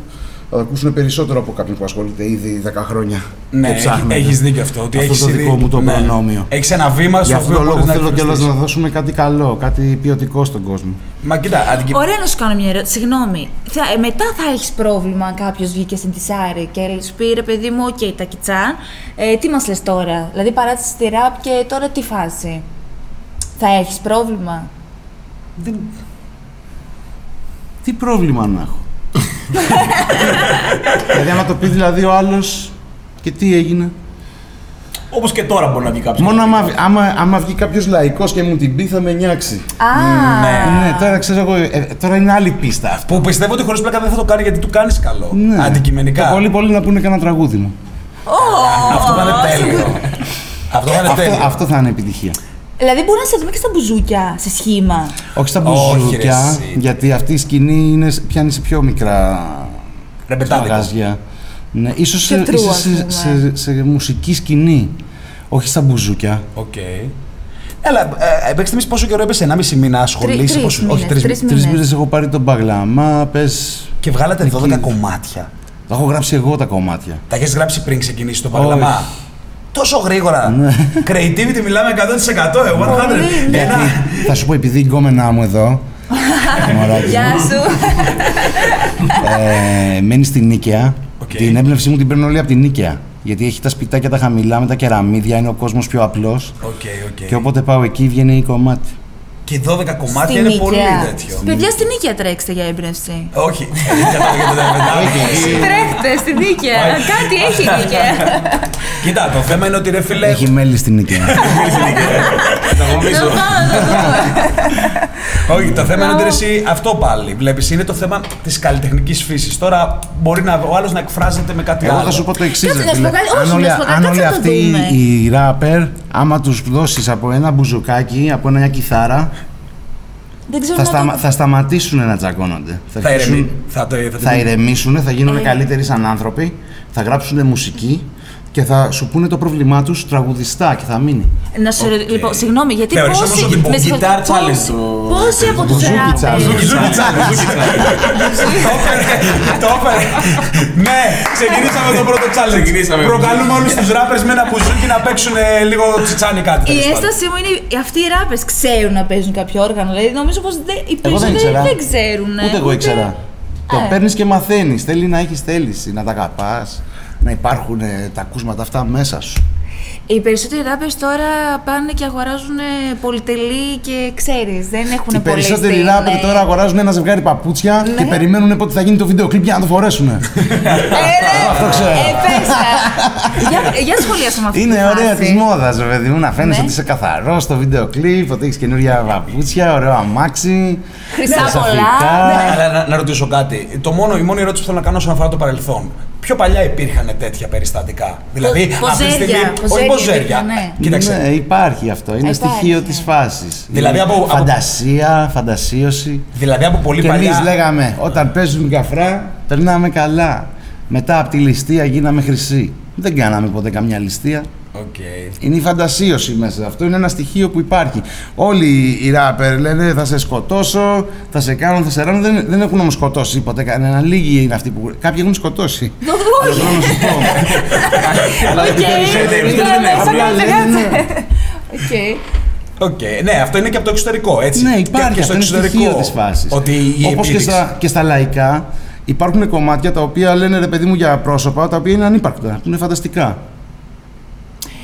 θα ακούσουν περισσότερο από κάποιον που ασχολείται ήδη δέκα χρόνια. Ναι, έχεις δίκιο αυτό. Ότι αυτό έχεις το δικό ήδη, μου το ναι. προνόμιο. Έχεις ένα βήμα στο οποίο μπορείς να θέλω κιόλας να δώσουμε κάτι καλό, κάτι ποιοτικό στον κόσμο. Μα κοίτα, αντικυ... Ωραία, να σου κάνω μια ερώτηση. Συγγνώμη. Θα, μετά θα έχεις πρόβλημα αν κάποιος βγήκε στην Τισάρη και σου πει ρε παιδί μου, OK, Τάκη Τσάν, ε, τι μας λες τώρα. Δηλαδή παράτησες τη ραπ και τώρα τι φάση. Θα έχεις πρόβλημα. Δεν... Τι πρόβλημα να έχω. Δηλαδή, άμα το πει δηλαδή ο άλλος και τι έγινε. Όπως και τώρα μπορεί να βγει κάποιος. Μόνο άμα, άμα, άμα βγει κάποιος λαϊκός και μου την πει, θα με νιάξει. Ah. Mm, ναι. ναι, τώρα ξέρω εγώ. Ε, τώρα είναι άλλη πίστα αυτή. Που πιστεύω ότι χωρίς πλάκα δεν θα το κάνει γιατί του κάνεις καλό. Ναι. Αντικειμενικά. Πολύ πολύ να πούνε κανένα τραγούδι μου. Oh. Αυτό θα είναι τέλειο. αυτό, θα είναι τέλειο. Αυτό, αυτό θα είναι επιτυχία. Δηλαδή μπορεί να σε δούμε και στα μπουζούκια, σε σχήμα. Όχι στα μπουζούκια, Όχι, γιατί αυτή η σκηνή είναι, πιάνει σε πιο μικρά μαγαζιά. Ναι, ίσως σε, τρούα, σε, σε, σε, σε μουσική σκηνή, όχι στα μπουζούκια. Οκ. Okay. Έλα, ε, μέχρι στιγμής πόσο καιρό έπαιζε, ενάμιση μήνα, ασχολείσαι, πόσο... μήνες, όχι τρεις μήνες. Τρεις μήνες έχω πάρει τον μπαγλαμά, πες... Και βγάλατε δώδεκα κομμάτια. Τα έχω γράψει εγώ τα κομμάτια. Τα έχεις γράψει πριν ξεκινήσει τον μπαγλαμά. Τόσο γρήγορα. Creativity μιλάμε εκατό τοις εκατό εγώ. Θα σου πω, επειδή η γκόμενά μου εδώ. Γεια σου. Μένει στη Νίκαια. Την έμπνευσή μου την παίρνω όλη από τη Νίκαια. Γιατί έχει τα σπιτάκια τα χαμηλά με τα κεραμίδια, είναι ο κόσμος πιο απλός. Και όποτε πάω εκεί βγαίνει η κομμάτι. Και δώδεκα κομμάτια είναι πολύ τέτοιο. Παιδιά, στην Νίκαια τρέξτε για έμπνευση. Όχι. Τρέχτε στην Νίκαια. Κάτι έχει η Νίκαια. Κοίτα, το θέμα είναι ότι ρε φίλε. Έχει μέλη στην Νίκαια. Θα γομίσω. Όχι, το θέμα είναι ότι εσύ αυτό πάλι βλέπεις. Είναι το θέμα της καλλιτεχνικής φύσης. Τώρα μπορεί ο άλλος να εκφράζεται με κάτι άλλο. Εγώ θα σου πω το εξής. Αν όλοι αυτοί οι ράπερ, άμα τους δώσεις από ένα μπουζουκάκι, από μια κιθάρα. Θα, σταμα... θα σταματήσουν να τσακώνονται. Θα, θα, αρχίσουν... ηρεμ... θα, το... θα, το... θα ηρεμήσουν, θα γίνουν ε. καλύτεροι σαν άνθρωποι, θα γράψουν μουσική και θα σου πούνε το πρόβλημά τους τραγουδιστά και θα μείνει. Να σου okay. λοιπόν, συγγνώμη, γιατί Θεωρήσω πόσοι... Πόσοι... Πόσοι... Πόσοι... Πόσοι... πόσοι από τους ράπερ... Ζουκι τσάλες. Το έφερε. Ναι, ξεκινήσαμε το πρώτο challenge. Προκαλούμε όλους τους ράπερς με ένα μπουζούκι να παίξουν λίγο τσιτσάνι κάτι. Η έσταση μου είναι αυτοί οι ράπερς ξέρουν να παίζουν κάποιο όργανο. Δηλαδή νομίζω πως οι περισσότεροι δεν ξέρουν. Ούτε εγώ ήξερα. Το παίρνεις και μαθαίνεις. Θέλει να έχεις θέληση, να τα αγαπάς. Να υπάρχουν ε, τα ακούσματα αυτά μέσα σου. Οι περισσότεροι ράπερς τώρα πάνε και αγοράζουν πολυτελή και ξέρεις, δεν έχουν πολλές. Οι περισσότεροι ράπερ ναι. τώρα αγοράζουν ένα ζευγάρι παπούτσια ναι. και περιμένουν πότε θα γίνει το βίντεο κλιπ για να το φορέσουν. ε, αυτό ξέρω. Ε, για, για σχολιάσου με αυτό. Είναι ωραία τη μόδα, παιδί μου, να φαίνεσαι ναι. ότι είσαι καθαρό στο βίντεο κλιπ, ότι έχεις καινούργια παπούτσια, ωραίο αμάξι. Χρυσά πολλά. Να, να ρωτήσω κάτι. Το μόνο, η μόνη ερώτηση που θέλω να κάνω όσον αφορά το παρελθόν. Πιο παλιά υπήρχαν τέτοια περιστατικά. Δηλαδή, αυτή τη στιγμή. Όχι ποζέρια. Ναι, υπάρχει αυτό. Είναι στοιχείο τη φάση. Δηλαδή, από, φαντασία, από... φαντασίωση. Δηλαδή από πολύ και παλιά. Εμείς λέγαμε, όταν παίζουν καφρά, περνάμε καλά. Μετά από τη ληστεία γίναμε χρυσοί. Δεν κάναμε ποτέ καμιά ληστεία. Okay. Είναι η φαντασίωση μέσα. Αυτό είναι ένα στοιχείο που υπάρχει. Όλοι οι ράπερ λένε θα σε σκοτώσω, θα σε κάνω, θα σε ράνω. Δεν, δεν έχουν όμως σκοτώσει ποτέ κανέναν. Λίγοι είναι αυτοί που. Κάποιοι έχουν σκοτώσει. Το βγάζει. Θέλω να σου πω. Οκ. Ναι, αυτό είναι και από το εξωτερικό. Έτσι. Ναι, υπάρχει αυτό. Είναι στοιχείο της φάσης. Όπως και στα λαϊκά υπάρχουν κομμάτια τα οποία λένε ρε παιδί μου για πρόσωπα τα οποία είναι ανύπαρκτα. Που είναι φανταστικά.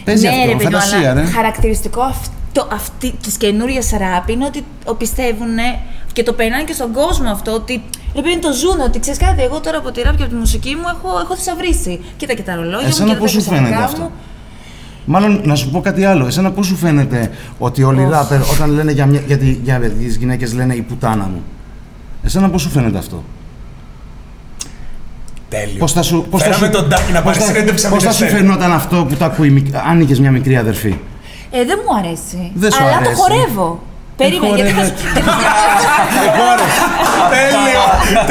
Παίζει ναι, αυτό, ρε, φαντασία, αλλά ναι. χαρακτηριστικό αυτό, αυτή της καινούριας ράπ είναι ότι πιστεύουν και το περνάνε και στον κόσμο αυτό ότι επειδή το ζουν, ότι ξέρεις κάτι, εγώ τώρα από τη ράπ και από τη μουσική μου έχω, έχω θησαυρίσει. Κοίτα και τα ρολόγια Εσένα μου και πώς τα θησαυρικά μου. Μάλλον να σου πω κάτι άλλο. Εσένα πώς σου φαίνεται ότι όλοι οι oh. ράπερ όταν λένε για, μια, για, τη, για τις γυναίκες λένε η πουτάνα μου. Εσένα πώς σου φαίνεται αυτό. Πώς θα σου, πώς θα σου, τον Τάκη να πώς θα, πώς θα σου φαινόταν αυτό που το ακούει, αν είχες μια μικρή αδερφή. Ε, δεν μου αρέσει. Δεν σου Αλλά αρέσει. το χορεύω. Περίμενε, γιατί θα σου Τέλειο,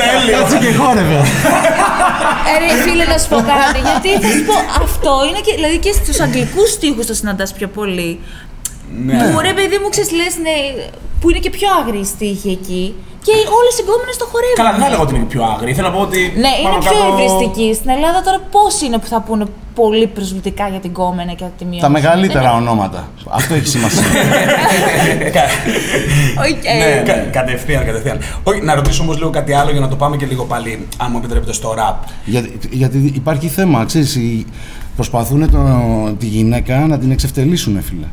τέλειο. Έτσι και χόρευε. Ρε φίλε, να σου πω κάτι, γιατί θα σου πω αυτό, είναι και, δηλαδή και στους αγγλικούς στίχους το συναντάς πιο πολύ. Που ρε παιδί μου, ξέρεις, λες, ναι, που είναι και πιο άγριοι στίχοι εκεί. Και όλοι οι συγκόμενες το χορεύουν. Καλά, δεν θα λέγω ότι είναι πιο άγρια. Θέλω να πω ότι. Ναι, είναι πιο κάτω... ευρυστική. Στην Ελλάδα τώρα πόσοι είναι που θα πούνε πολύ προσβλητικά για την κόμενα και τη μείωση. Τα μεγαλύτερα είναι... ονόματα. Αυτό έχει σημασία. Okay. Ναι, κα, κατευθείαν, κατευθείαν. Όχι, να ρωτήσω όμως λίγο κάτι άλλο για να το πάμε και λίγο πάλι, αν μου επιτρέπετε, στο ραπ. Για, γιατί υπάρχει θέμα, ξέρεις. Προσπαθούν το, τη γυναίκα να την εξευτελίσουν, φίλε.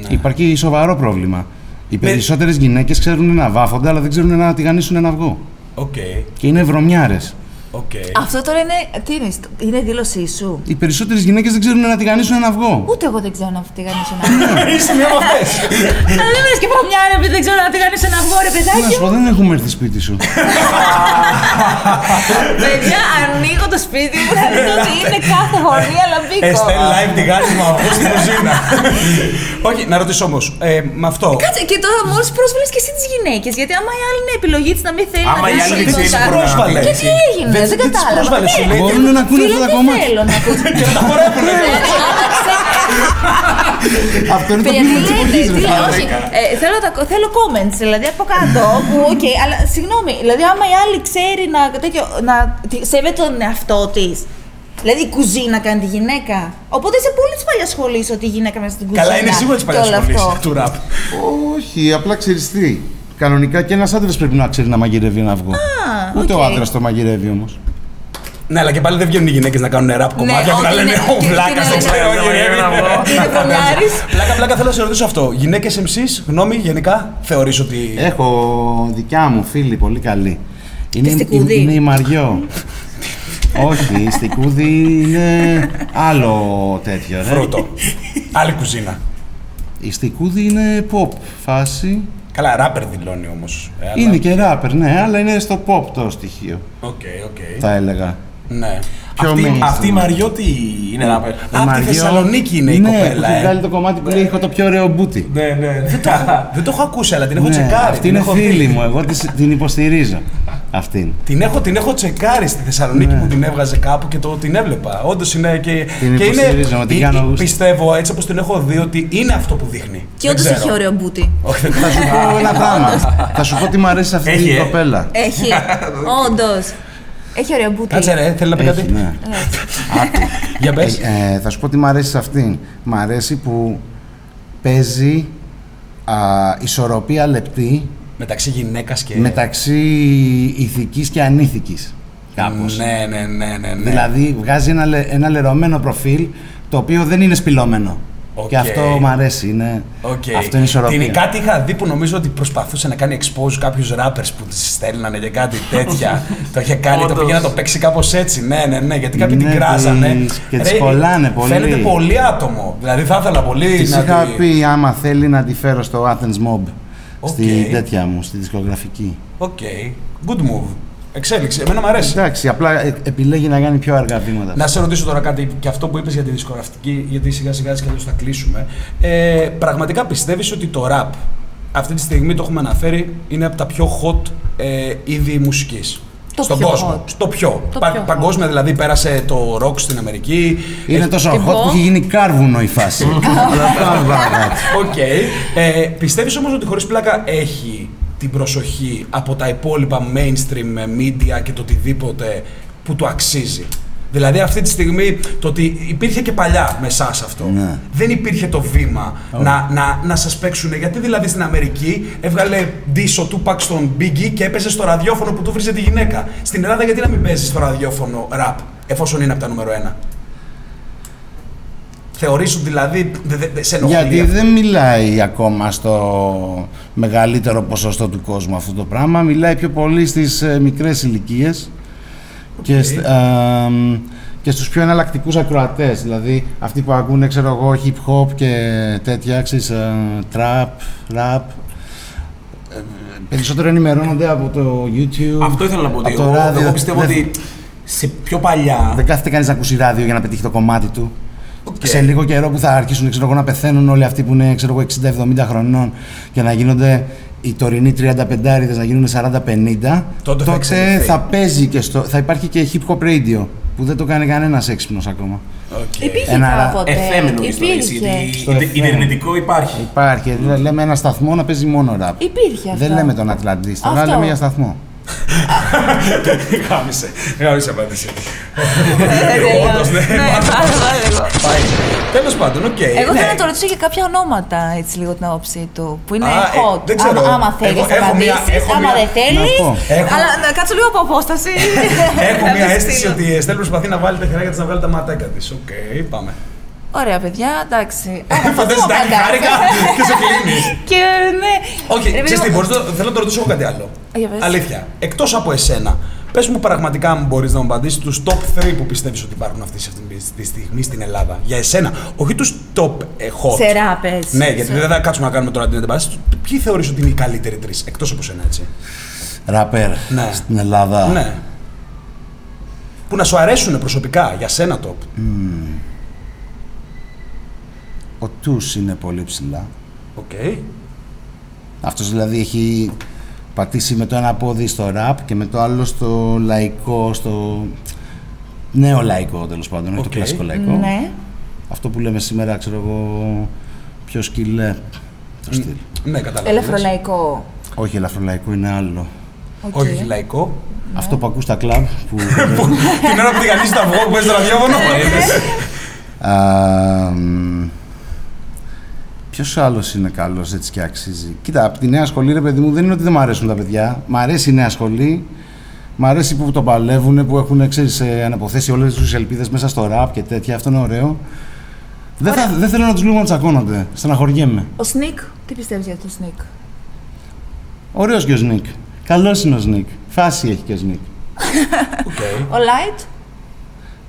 Ναι. Υπάρχει σοβαρό πρόβλημα. Οι περισσότερες γυναίκες ξέρουν να βάφονται, αλλά δεν ξέρουν να τηγανίσουν ένα αυγό. Okay. Και είναι βρωμιάρες. Okay. Αυτό τώρα είναι. Τι είναι, είναι δήλωσή σου. Οι περισσότερες γυναίκες δεν ξέρουν να τηγανίσουν ένα αυγό. Ούτε εγώ δεν ξέρω να τηγανίσω ένα αυγό. Είσαι μία από αυτές. Αλλά δεν λες και βρωμιάρες επειδή δεν ξέρω να τηγανίσω ένα αυγό, ρε παιδάκι. Να σου πω, δεν έχουμε έρθει σπίτι σου. Παιδιά, ανοίγω το σπίτι μου, θα δείτε ότι είναι κάθε γωνία λαμπίκο. Εστέλ live τηγάνισμα αυγό στην κουζίνα. Όχι, να ρωτήσω όμως. Με αυτό. Κάτσε και τώρα μόλις πρόσβαλες και εσύ τις γυναίκες. Γιατί άμα η άλλη είναι επιλογή της να μην θέλει να τηγανίσει. Και τι έγινε. Δεν κατάλαβα. Μπορούν να ακούνε αυτά τα κομμάτια. Και τα χορεύουν. Αυτό είναι το μήνυμα της εποχής. Όχι, θέλω comments, δηλαδή από κάτω. Αλλά συγγνώμη, δηλαδή άμα η άλλη ξέρει να σέβεται τον εαυτό της. Δηλαδή η κουζίνα κάνει τη γυναίκα. Οπότε είσαι πολύ της παλιάς σχολής ότι η γυναίκα μέσα στην κουζίνα. Καλά, είναι σίγουρα της παλιάς σχολής του ραπ. Όχι, απλά ξέρεις τι. Κανονικά και ένας άντρας πρέπει να ξέρει να μαγειρεύει ένα αυγό. Ah, Ούτε okay. ο άντρας το μαγειρεύει όμως. Ναι, αλλά και πάλι δεν βγαίνουν οι γυναίκες να κάνουν ραπ κομμάτια και να λένε «Ω, βλάκας, δεν ξέρω να μαγειρεύει ένα αυγό». Πλάκα, πλάκα, θέλω να σε ρωτήσω αυτό. Γυναίκες εμ σις, γνώμη, γενικά, θεωρείς ότι. Έχω δικιά μου φίλη πολύ καλή. Είναι η Μαριό. Όχι, η Στικούδη είναι άλλο τέτοιο. Φρούτο. Άλλη κουζίνα. Η Στικούδη είναι pop φάση. Καλά, ράπερ δηλώνει όμως. Ε, είναι αλλά... και ράπερ, ναι, αλλά είναι στο pop το στοιχείο. Οκ, okay, οκ. Okay. Θα έλεγα. Ναι. Πιο αυτή, αυτή η Μαριό τι είναι ράπερ. Από Μαριό... τη Θεσσαλονίκη είναι ναι, η κοπέλα. Έχει βγάλει ε. το κομμάτι που λέει «Έχω το πιο ωραίο μπούτι». Ναι, ναι. Δεν το, δεν το έχω ακούσει, αλλά την έχω ναι, τσεκάρει. Αυτή είναι φίλη μου, εγώ την υποστηρίζω. Αυτήν. Την, έχω, την έχω τσεκάρει στη Θεσσαλονίκη ναι. που την έβγαζε κάπου και το, την έβλεπα. Όντως είναι και. Την και υποστηρίζω, είναι, την κάνω πι, πιστεύω έτσι όπως την έχω δει ότι είναι αυτό που δείχνει. Και όντως έχει ωραίο μπούτι. Όχι, δεν θα σου πω ένα πράγμα. Θα σου πω ότι μου αρέσει αυτή η κοπέλα. Έχει. Όντως. Έχει ωραίο μπούτι. Κάτσε ρε, θέλει να πει κάτι. Για πες. Θα σου πω ότι μου αρέσει αυτήν. Μ' αρέσει που παίζει ισορροπία λεπτή. Μεταξύ γυναίκας και... μεταξύ ηθικής και ανήθικης, κάπως. Ναι, ναι, ναι, ναι, ναι. Δηλαδή βγάζει ένα, ένα λερωμένο προφίλ, το οποίο δεν είναι σπηλωμένο. Okay. Και αυτό μου αρέσει, είναι... okay. αυτό είναι ισορροπία. Την κάτι είχα δει που νομίζω ότι προσπαθούσε να κάνει expose κάποιους rappers που τις στέλνανε και κάτι τέτοια. Το είχε κάνει, το πήγε να το παίξει κάπως έτσι, ναι, ναι, ναι, γιατί κάποιοι ναι, την κράζανε. Και τις κολλάνε πολύ. Φαίνεται πολύ άτομο, δηλαδή θα ήθελα πολύ τις να είχα τη... πει άμα θέλει να τη φέρω στο Athens Mob. Okay. Στη τέτοια μου, στη δισκογραφική. Οκ. Okay. Good move. Εξέλιξη. Εμένα μου αρέσει. Εντάξει, απλά επιλέγει να κάνει πιο αργά βήματα. Να σε ρωτήσω τώρα κάτι και αυτό που είπες για τη δισκογραφική, γιατί σιγά σιγά σιγά θα κλείσουμε. Ε, πραγματικά πιστεύεις ότι το rap αυτή τη στιγμή, το έχουμε αναφέρει, είναι από τα πιο hot ε, είδη μουσικής. Το στον πιο κόσμο. Hot. Στο πιο. Το Πα, πιο παγκόσμια hot. Δηλαδή πέρασε το rock στην Αμερική. Είναι έχει... τόσο hot που έχει γίνει κάρβουνο η φάση. Οκ. Πιστεύεις όμως ότι χωρίς πλάκα έχει την προσοχή από τα υπόλοιπα mainstream media και το οτιδήποτε που του αξίζει? Δηλαδή αυτή τη στιγμή το ότι υπήρχε και παλιά με εσάς αυτό. Ναι. Δεν υπήρχε το βήμα oh. να, να, να σας παίξουνε. Γιατί δηλαδή στην Αμερική έβγαλε ντύσο του Πακ στον Biggie και έπαιζε στο ραδιόφωνο που του βρίζε τη γυναίκα. Στην Ελλάδα γιατί να μην παίζει στο ραδιόφωνο ραπ, εφόσον είναι από τα νούμερο ένα. Θεωρήσουν δηλαδή, δε, δε, σε ενοχλεί. Γιατί δεν μιλάει ακόμα στο μεγαλύτερο ποσοστό του κόσμου αυτό το πράγμα. Μιλάει πιο πολύ στις ε, μικρές ηλικίες. Okay. Και, α, και στους πιο εναλλακτικούς ακροατές, δηλαδή αυτοί που ακούνε, ξέρω εγώ, hip-hop και τέτοια, ξέρεις, trap, rap, περισσότερο ενημερώνονται από το YouTube, αυτό ήθελα να πω, από το εγώ, ράδιο. Εγώ πιστεύω δεν... ότι σε πιο παλιά... δεν κάθεται κανείς να ακούσει ράδιο για να πετύχει το κομμάτι του. Okay. Σε λίγο καιρό που θα αρχίσουν, ξέρω εγώ, να πεθαίνουν όλοι αυτοί που είναι, ξέρω εγώ, εξήντα εβδομήντα χρονών και να γίνονται... οι τωρινοί τριανταπεντάριδες να γίνουν σαράντα πενήντα, τότε, τότε θα, θα παίζει και στο, θα υπάρχει και hip hop radio. που δεν το κάνει κανένας έξυπνος ακόμα. Okay. Υπήρχε ένα... κάποτε. Εφέμενο υπήρχε. Γιατί ιντερνετικό υπάρχει. Υπάρχει. Mm. Λέμε ένα σταθμό να παίζει μόνο ραπ. Υπήρχε αυτό. Δεν λέμε τον Ατλαντή, τώρα λέμε για σταθμό. Γάμισε, γάμισε απάντηση. Όντως, ναι. Τέλος πάντων, οκ. Εγώ θέλω να το ρωτήσω για κάποια ονόματα, έτσι λίγο την άποψή του, που είναι hot. Άμα θέλεις θα απαντήσεις, άμα δεν θέλεις, αλλά να κάτσω λίγο από απόσταση. Έχω μια αίσθηση ότι η Εστέλ προσπαθεί να βάλει τα χεράκια της, να βγάλει τα ματάκια της. Οκ, πάμε. Ωραία, παιδιά, εντάξει. Φαντάζεσαι, Τάκη, χάρηκα και σε κλείνει. Και ναι. Όχι, ξέρεις τι, θέλω να το ρωτήσω εγώ κάτι άλλο. Αλήθεια, εκτός από εσένα, πες μου πραγματικά, αν μπορείς να μου απαντήσεις, τους top τρία που πιστεύεις ότι υπάρχουν αυτή τη στιγμή στην Ελλάδα. Για εσένα, όχι τους top hot. Σε ράπες. Ναι, γιατί δεν θα κάτσουμε να κάνουμε τώρα την αντιπαράσταση. Ποιοι θεωρείς ότι είναι οι καλύτεροι τρεις, εκτός από εσένα, έτσι. Ράπερ στην Ελλάδα. Ναι. Που να σου αρέσουν προσωπικά, για σένα top. Ο Τους είναι πολύ ψηλά. Οκ. Okay. Αυτός δηλαδή έχει πατήσει με το ένα πόδι στο ραπ και με το άλλο στο λαϊκό, στο νέο λαϊκό τέλος πάντων, όχι okay. το κλασικό λαϊκό. Ναι. Αυτό που λέμε σήμερα, ξέρω εγώ, πιο σκυλέ το στυλ. Ν, ναι, κατάλαβα. Ελαφρολαϊκό. Όχι, ελαφρολαϊκό είναι άλλο. Okay. Όχι, λαϊκό. Ναι. Αυτό που ακούς τα κλαμπ. Που... Την ώρα που τη γανείς τα αυγό, που έστερα διάβονο. Ποιος άλλος είναι καλός έτσι και αξίζει. Κοίτα, από τη νέα σχολή, ρε παιδί μου, δεν είναι ότι δεν μου αρέσουν τα παιδιά. Μ' αρέσει η νέα σχολή. Μ' αρέσει που το παλεύουν, που έχουν, ξέρεις, αναποθέσει όλες τις ελπίδες μέσα στο ραπ και τέτοια. Αυτό είναι ωραίο. Δεν, θα, δεν θέλω να τους λίγο να τσακώνονται. Στεναχωριέμαι. Ο Σνίκ, τι πιστεύεις για τον Σνίκ. Ωραίος και ο Σνίκ. Καλός είναι ο Σνίκ. Φάση έχει και ο Σνίκ. Okay. Ο Light.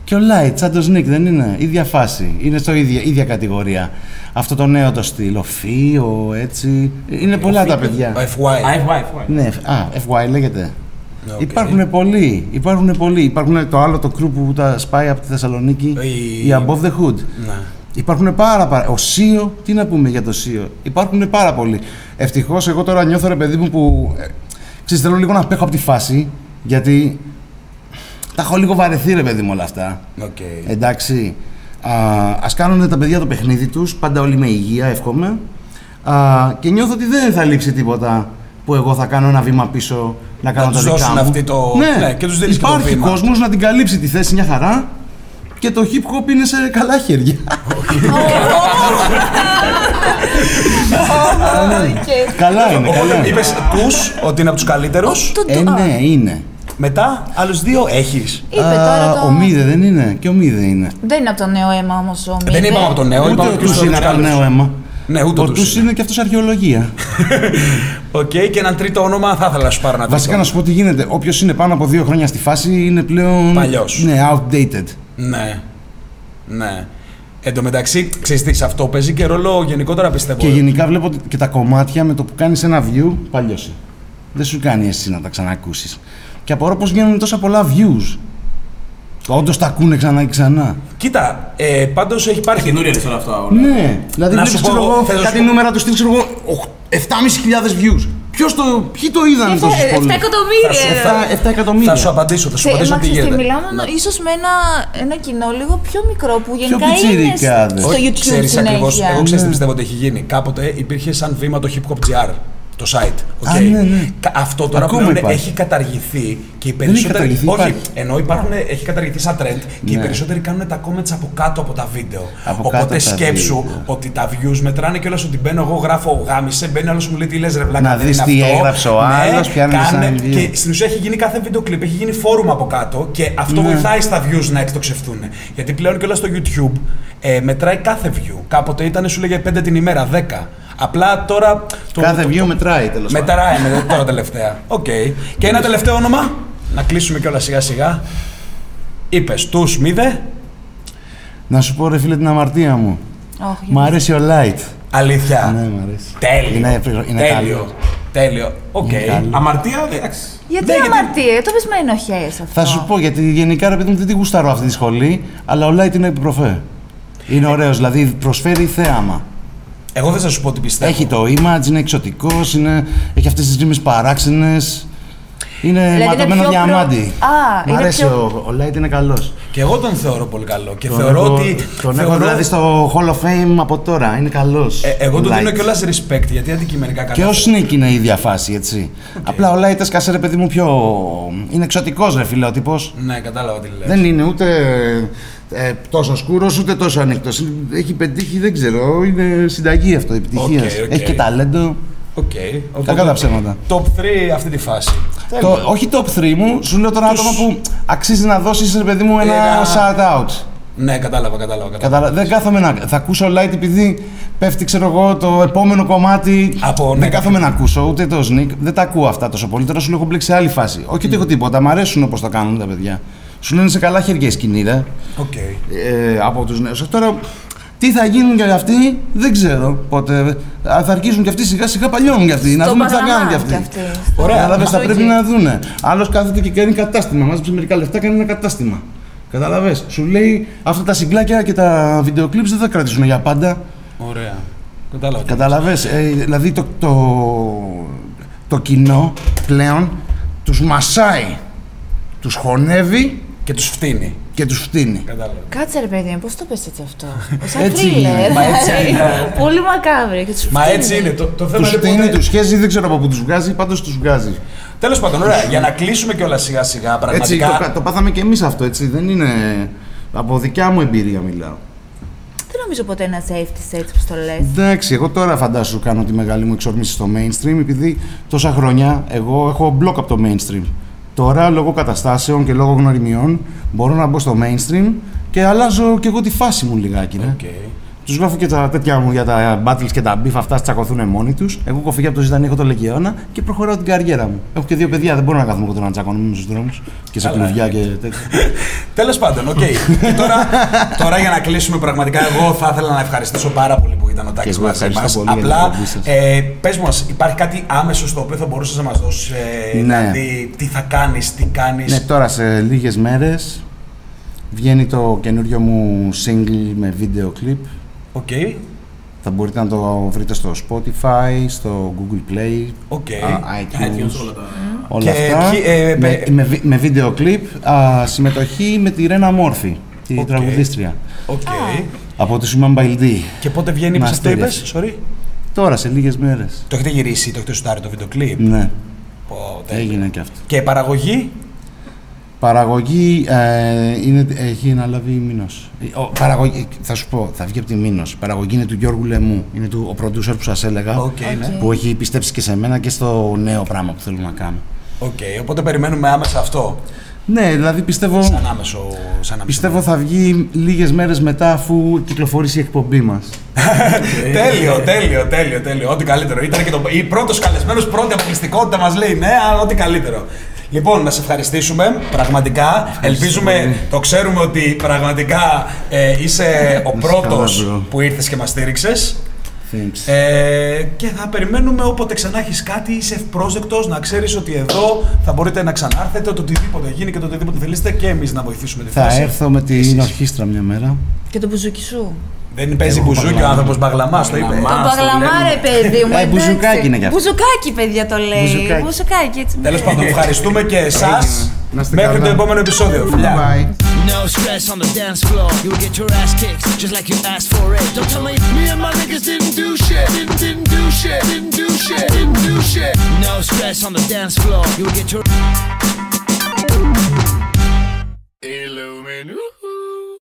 Και ο Light, σαν το Σνίκ, δεν είναι. Ίδια φάση. Είναι στο ίδια, ίδια κατηγορία. Αυτό το νέο το στυλ. Ο Φι, ο έτσι. Είναι πολλά φι, τα παιδιά. Ο Εφ Γουάι. Ναι, α, Εφ Γουάι λέγεται. Okay. Υπάρχουν πολλοί. Υπάρχουν πολλοί. Υπάρχουν το άλλο το crew που τα σπάει από τη Θεσσαλονίκη. Η, η Above the Hood. Ναι. Υπάρχουν πάρα πάρα. Ο Σίο, τι να πούμε για το Σίο. Υπάρχουν πάρα πολλοί. Ευτυχώς εγώ τώρα νιώθω, ρε παιδί μου, που. Ξέρεις, θέλω λίγο να πέχω από τη φάση. Γιατί. Τα έχω λίγο βαρεθεί, ρε παιδί μου, όλα αυτά. Okay. Εντάξει. Α, ας κάνουν τα παιδιά το παιχνίδι τους, πάντα όλοι με υγεία, εύχομαι. Α, και νιώθω ότι δεν θα λείψει τίποτα που εγώ θα κάνω ένα βήμα πίσω να κάνω να τα δικά μου. Αυτή το... Ναι, ναι, και τους δίνεις και το βήμα. Υπάρχει κόσμος να την καλύψει τη θέση μια χαρά και το hip-hop είναι σε καλά χέρια. Καλά είναι, καλά. Είπες τους ότι είναι από τους καλύτερους. Ε, ναι, είναι. Μετά, άλλους δύο έχεις. Είπε τώρα το... Ο Μηδέ δεν είναι. Και ο Μηδέ είναι. Δεν είναι από το νέο αίμα όμως ο Μηδέ. Δεν είπαμε από το νέο, είπαμε από τους είναι από το νέο αίμα. Ναι, ούτε ο Τους είναι και αυτός αρχαιολογία. Οκ, okay, και ένα τρίτο όνομα θα ήθελα να σου πάρω να. Βασικά να σου πω τι γίνεται. Όποιος είναι πάνω από δύο χρόνια στη φάση είναι πλέον. Παλιός. Ναι, outdated. Ναι. Ναι. Εν τω μεταξύ, ξέρεις τι, σε αυτό παίζει και ρόλο γενικότερα πιστεύω. Και γενικά βλέπω και τα κομμάτια με το που κάνεις ένα view παλιώσει. Δεν σου κάνει εσύ να τα ξανακούσεις. Και απορώ πως γίνουν τόσα πολλά views. Όντως τα ακούνε ξανά και ξανά. Κοίτα, ε, πάντως έχει πάρει καινούρια λες όλα αυτά. Όλα. Ναι, δηλαδή βλέπεις ξέρω εγώ κάτι νούμερα του στείλει ξέρω εγώ επτά και μισό χιλιάδες views. Ποιος το, ποιοι το είδαν αυτό στους πόλους. επτά εκατομμύρια. Θα σου απαντήσω, θα σου απαντήσω τι γίνεται. Μιλάμε ίσως με ένα, ένα κοινό λίγο πιο μικρό που γενικά είναι στο YouTube συνέχεια. Εγώ ξέρεις τι πιστεύω ότι έχει γίνει. Κάποτε υπήρχε σαν βήμα το hip hop τζι αρ. Το site. Okay. Α, ναι, ναι. Αυτό τώρα που έχει καταργηθεί και οι περισσότεροι. Όχι, ενώ υπάρχουν, έχει καταργηθεί σαν trend και ναι. Οι περισσότεροι κάνουν τα comments από κάτω από τα βίντεο. Από οπότε σκέψου βίντεο. Ότι τα views μετράνε κιόλας ότι μπαίνω εγώ, γράφω γάμισε, μπαίνει άλλο μου λέει τι λες ρε βλάκα. Να δεις τι έγραψε ο άλλος, πιάνει σαν βίντεο. Και στην ουσία έχει γίνει κάθε βίντεο κλιπ, έχει γίνει φόρουμ από κάτω και αυτό ναι. Βοηθάει στα views να εκτοξευθούν. Γιατί πλέον κιόλας στο YouTube ε, μετράει κάθε view. Κάποτε ήταν σου λέγε πέντε την ημέρα, δέκα. Απλά τώρα. Το, κάθε το, βιβλίο μετράει τέλος πάντων. Μετράει με, τώρα τελευταία. Οκ. Okay. Και ένα τελευταίο όνομα. Να κλείσουμε κιόλας σιγά σιγά. Είπες τους Μηδέ. Να σου πω ρε φίλε την αμαρτία μου. Oh, μ' αρέσει ο Light. Αλήθεια. Ναι, μ' αρέσει. Τέλειο. Είναι, είναι τέλειο. Τέλειο. Οκ. Okay. Αμαρτία, εντάξει. Γιατί δεν, αμαρτία, γιατί... το πες με ενοχές αυτό. Θα σου πω γιατί γενικά ρε παιδί μου δεν την γουστάρω αυτή τη σχολή, αλλά ο Light είναι επιπροφέ. Είναι ωραίος, δηλαδή προσφέρει θέαμα. Εγώ δεν θα σου πω ότι πιστεύω. Έχει το image, είναι εξωτικός, είναι... έχει αυτές τις ρήμες παράξενες. Είναι δηλαδή ματωμένο είναι διαμάντι. Προ... Α, μ' αρέσει, πιο... ο, ο Light είναι καλός. Και εγώ τον θεωρώ πολύ καλό. Και τον θεωρώ εγώ, ότι. Τον θεωρώ... έχω δηλαδή στο Hall of Fame από τώρα. Είναι καλός. Ε, εγώ τον δίνω κιόλας respect γιατί αντικειμενικά καλός. Και ο Σνίκ είναι η ίδια φάση, έτσι. Okay. Απλά ο Light έσκασε ρε παιδί μου πιο. Είναι εξωτικός ρε φίλε ο τύπος. Ναι, κατάλαβα τι λες. Δεν είναι ούτε. Ε, τόσο σκούρος ούτε τόσο ανοιχτός. Έχει πετύχει, δεν ξέρω, είναι συνταγή αυτό, επιτυχίας. Okay, okay. Έχει και ταλέντο. Okay. Κακά τα ψέματα. Top τρία αυτή τη φάση. Το, όχι top τρία μου, σου λέω τώρα τους... άτομα που αξίζει να δώσεις ρε παιδί μου ένα, ένα... shout out. Ναι, κατάλαβα, κατάλαβα. κατάλαβα. Δεν κάθομαι να. Θα ακούσω Light επειδή πέφτει, ξέρω εγώ, το επόμενο κομμάτι. Από, δεν ναι, κάθομαι ναι. να ακούσω ούτε το Sneak. Δεν τα ακούω αυτά τόσο πολύ. Τώρα σου λέω έχω μπλέξει άλλη φάση. Όχι mm. ότι έχω τίποτα, μ' αρέσουν όπως το κάνουν τα παιδιά. Σου λένε σε καλά χέρια η σκηνή, ρε. Okay. Ε, από τους νέους. Τώρα, τι θα γίνουν και αυτοί, δεν ξέρω πότε. Θα αρχίσουν κι αυτοί σιγά σιγά παλιώνουν κι αυτοί. Στο να δούμε τι θα κάνουν κι αυτοί. Κι αυτοί. Ωραία, αλλά θα πρέπει να δούνε. Άλλος κάθεται και κάνει κατάστημα. Μάζεψε μερικά λεφτά, κάνει ένα κατάστημα. Καταλαβες. Σου λέει αυτά τα συγκλάκια και τα βίντεο κλιπς δεν θα κρατήσουν για πάντα. Ωραία. Κατάλαβα. Καταλαβες. Ε, δηλαδή το, το, το κοινό πλέον τους μασάει. Τους χωνεύει. Και τους φτύνει. Και τους φτύνει. Κατάλαβα. Κάτσε ρε παιδί, πώς το πες έτσι αυτό. Σαν θρίλερ. Μα έτσι είναι. Πολύ μακάβριο και τους φτύνει. Μα έτσι είναι. Το, το θέμα τους φτύνει, ποτέ... τους σχέζει, δεν ξέρω από πού τους βγάζει, πάντως τους βγάζει. Τέλος πάντων, ωραία, για να κλείσουμε κιόλας σιγά σιγά πραγματικά. Έτσι, το, το πάθαμε κι εμείς αυτό, έτσι, δεν είναι... Από δικιά μου εμπειρία μιλάω. Δεν νομίζω ποτέ ένα safety έτσι που το λες. Εντάξει, εγώ τώρα φαντάσου κάνω τη μεγάλη μου εξορμήση στο mainstream, επειδή τόσα χρόνια εγώ έχω μπλοκ από το mainstream. Τώρα, λόγω καταστάσεων και λόγω γνωριμιών, μπορώ να μπω στο mainstream και αλλάζω κι εγώ τη φάση μου λιγάκι. Ναι. Okay. Τους γράφω και τα τέτοια μου για τα battles και τα beef, αυτά τσακωθούν μόνοι τους. Εγώ έχω φύγει από το Ζητάνι, έχω το Λεγεώνα και προχωράω την καριέρα μου. Έχω και δύο παιδιά, δεν μπορώ να κάθομαι κοντά να τσακώνουμε στους δρόμους και σε κλουβιά και τέτοια. Τέλος πάντων, οκ. Okay. τώρα, τώρα για να κλείσουμε, πραγματικά, εγώ θα ήθελα να ευχαριστήσω πάρα πολύ που ήταν ο Τάκης μαζί μας. Απλά ε, πες μας, υπάρχει κάτι άμεσο στο οποίο θα μπορούσες να μας δώσεις, ε, ναι. δηλαδή τι θα κάνεις, τι κάνεις. Ναι, τώρα σε λίγες μέρες βγαίνει το καινούριο μου single με βίντεο κλιπ. Okay. Θα μπορείτε να το βρείτε στο Spotify, στο Google Play, okay. iTunes, όλα και αυτά, ποιοι, ε, με, ε, με, με βίντεο κλιπ, συμμετοχή με τη Ρένα Μόρφη, τη okay. τραγουδίστρια, okay. από τη Σουμάν Μπαϊλντή. Και πότε βγαίνει, πώς το είπες, sorry. Τώρα, σε λίγες μέρες. Το έχετε γυρίσει, το έχετε σουτάρει το βίντεο κλιπ. Ναι, oh, έγινε και αυτό. Και παραγωγή. Παραγωγή ε, είναι, έχει αναλάβει η Μήνος. Παραγωγή, θα σου πω, θα βγει από τη Μήνος. Παραγωγή είναι του Γιώργου Λεμού. Είναι του, ο προντούσερ που σας έλεγα. Okay, okay. Που έχει πιστέψει και σε μένα και στο νέο πράγμα που θέλουμε να κάνουμε. Οκ, okay, οπότε περιμένουμε άμεσα αυτό. Ναι, δηλαδή πιστεύω. Σαν άμεσο. Σαν άμεσο πιστεύω θα βγει λίγες μέρες μετά αφού κυκλοφορήσει η εκπομπή μας. τέλειο, τέλειο, τέλειο, τέλειο. Ό,τι καλύτερο. Ήταν και το πρώτος καλεσμένος, πρώτη αποκλειστικότητα μας λέει ναι, αλλά ό,τι καλύτερο. Λοιπόν, να σε ευχαριστήσουμε, πραγματικά, ελπίζουμε, το ξέρουμε ότι πραγματικά ε, είσαι ο πρώτος που ήρθες και μας στήριξες ε, και θα περιμένουμε όποτε ξανά έχεις κάτι, είσαι ευπρόσδεκτος, να ξέρεις ότι εδώ θα μπορείτε να ξανάρθετε, το οτιδήποτε γίνει και το οτιδήποτε θελήσετε και εμείς να βοηθήσουμε τη φάση. Θα έρθω με την ορχήστρα μια μέρα. Και το μπουζούκι σου. Δεν παίζει μπουζούκι ο άνθρωπος μπαγλαμάς, το είπε. Το μπαγλαμά ρε παιδί μου, εντάξει. Μπουζουκάκι είναι κι αυτό. Μπουζουκάκι παιδιά το λέει. Μπουζουκάκι έτσι. Τέλος πάντων, ευχαριστούμε και εσάς. Μέχρι το επόμενο επεισόδιο, φιλιά. No stress on the dance floor. You'll get your ass kicked, just like you asked for it. Don't tell me, me and my niggas didn't do shit. Didn't, didn't do shit. Didn't do shit. Didn't do shit. No stress on the dance floor. You'll get your... Illuminati.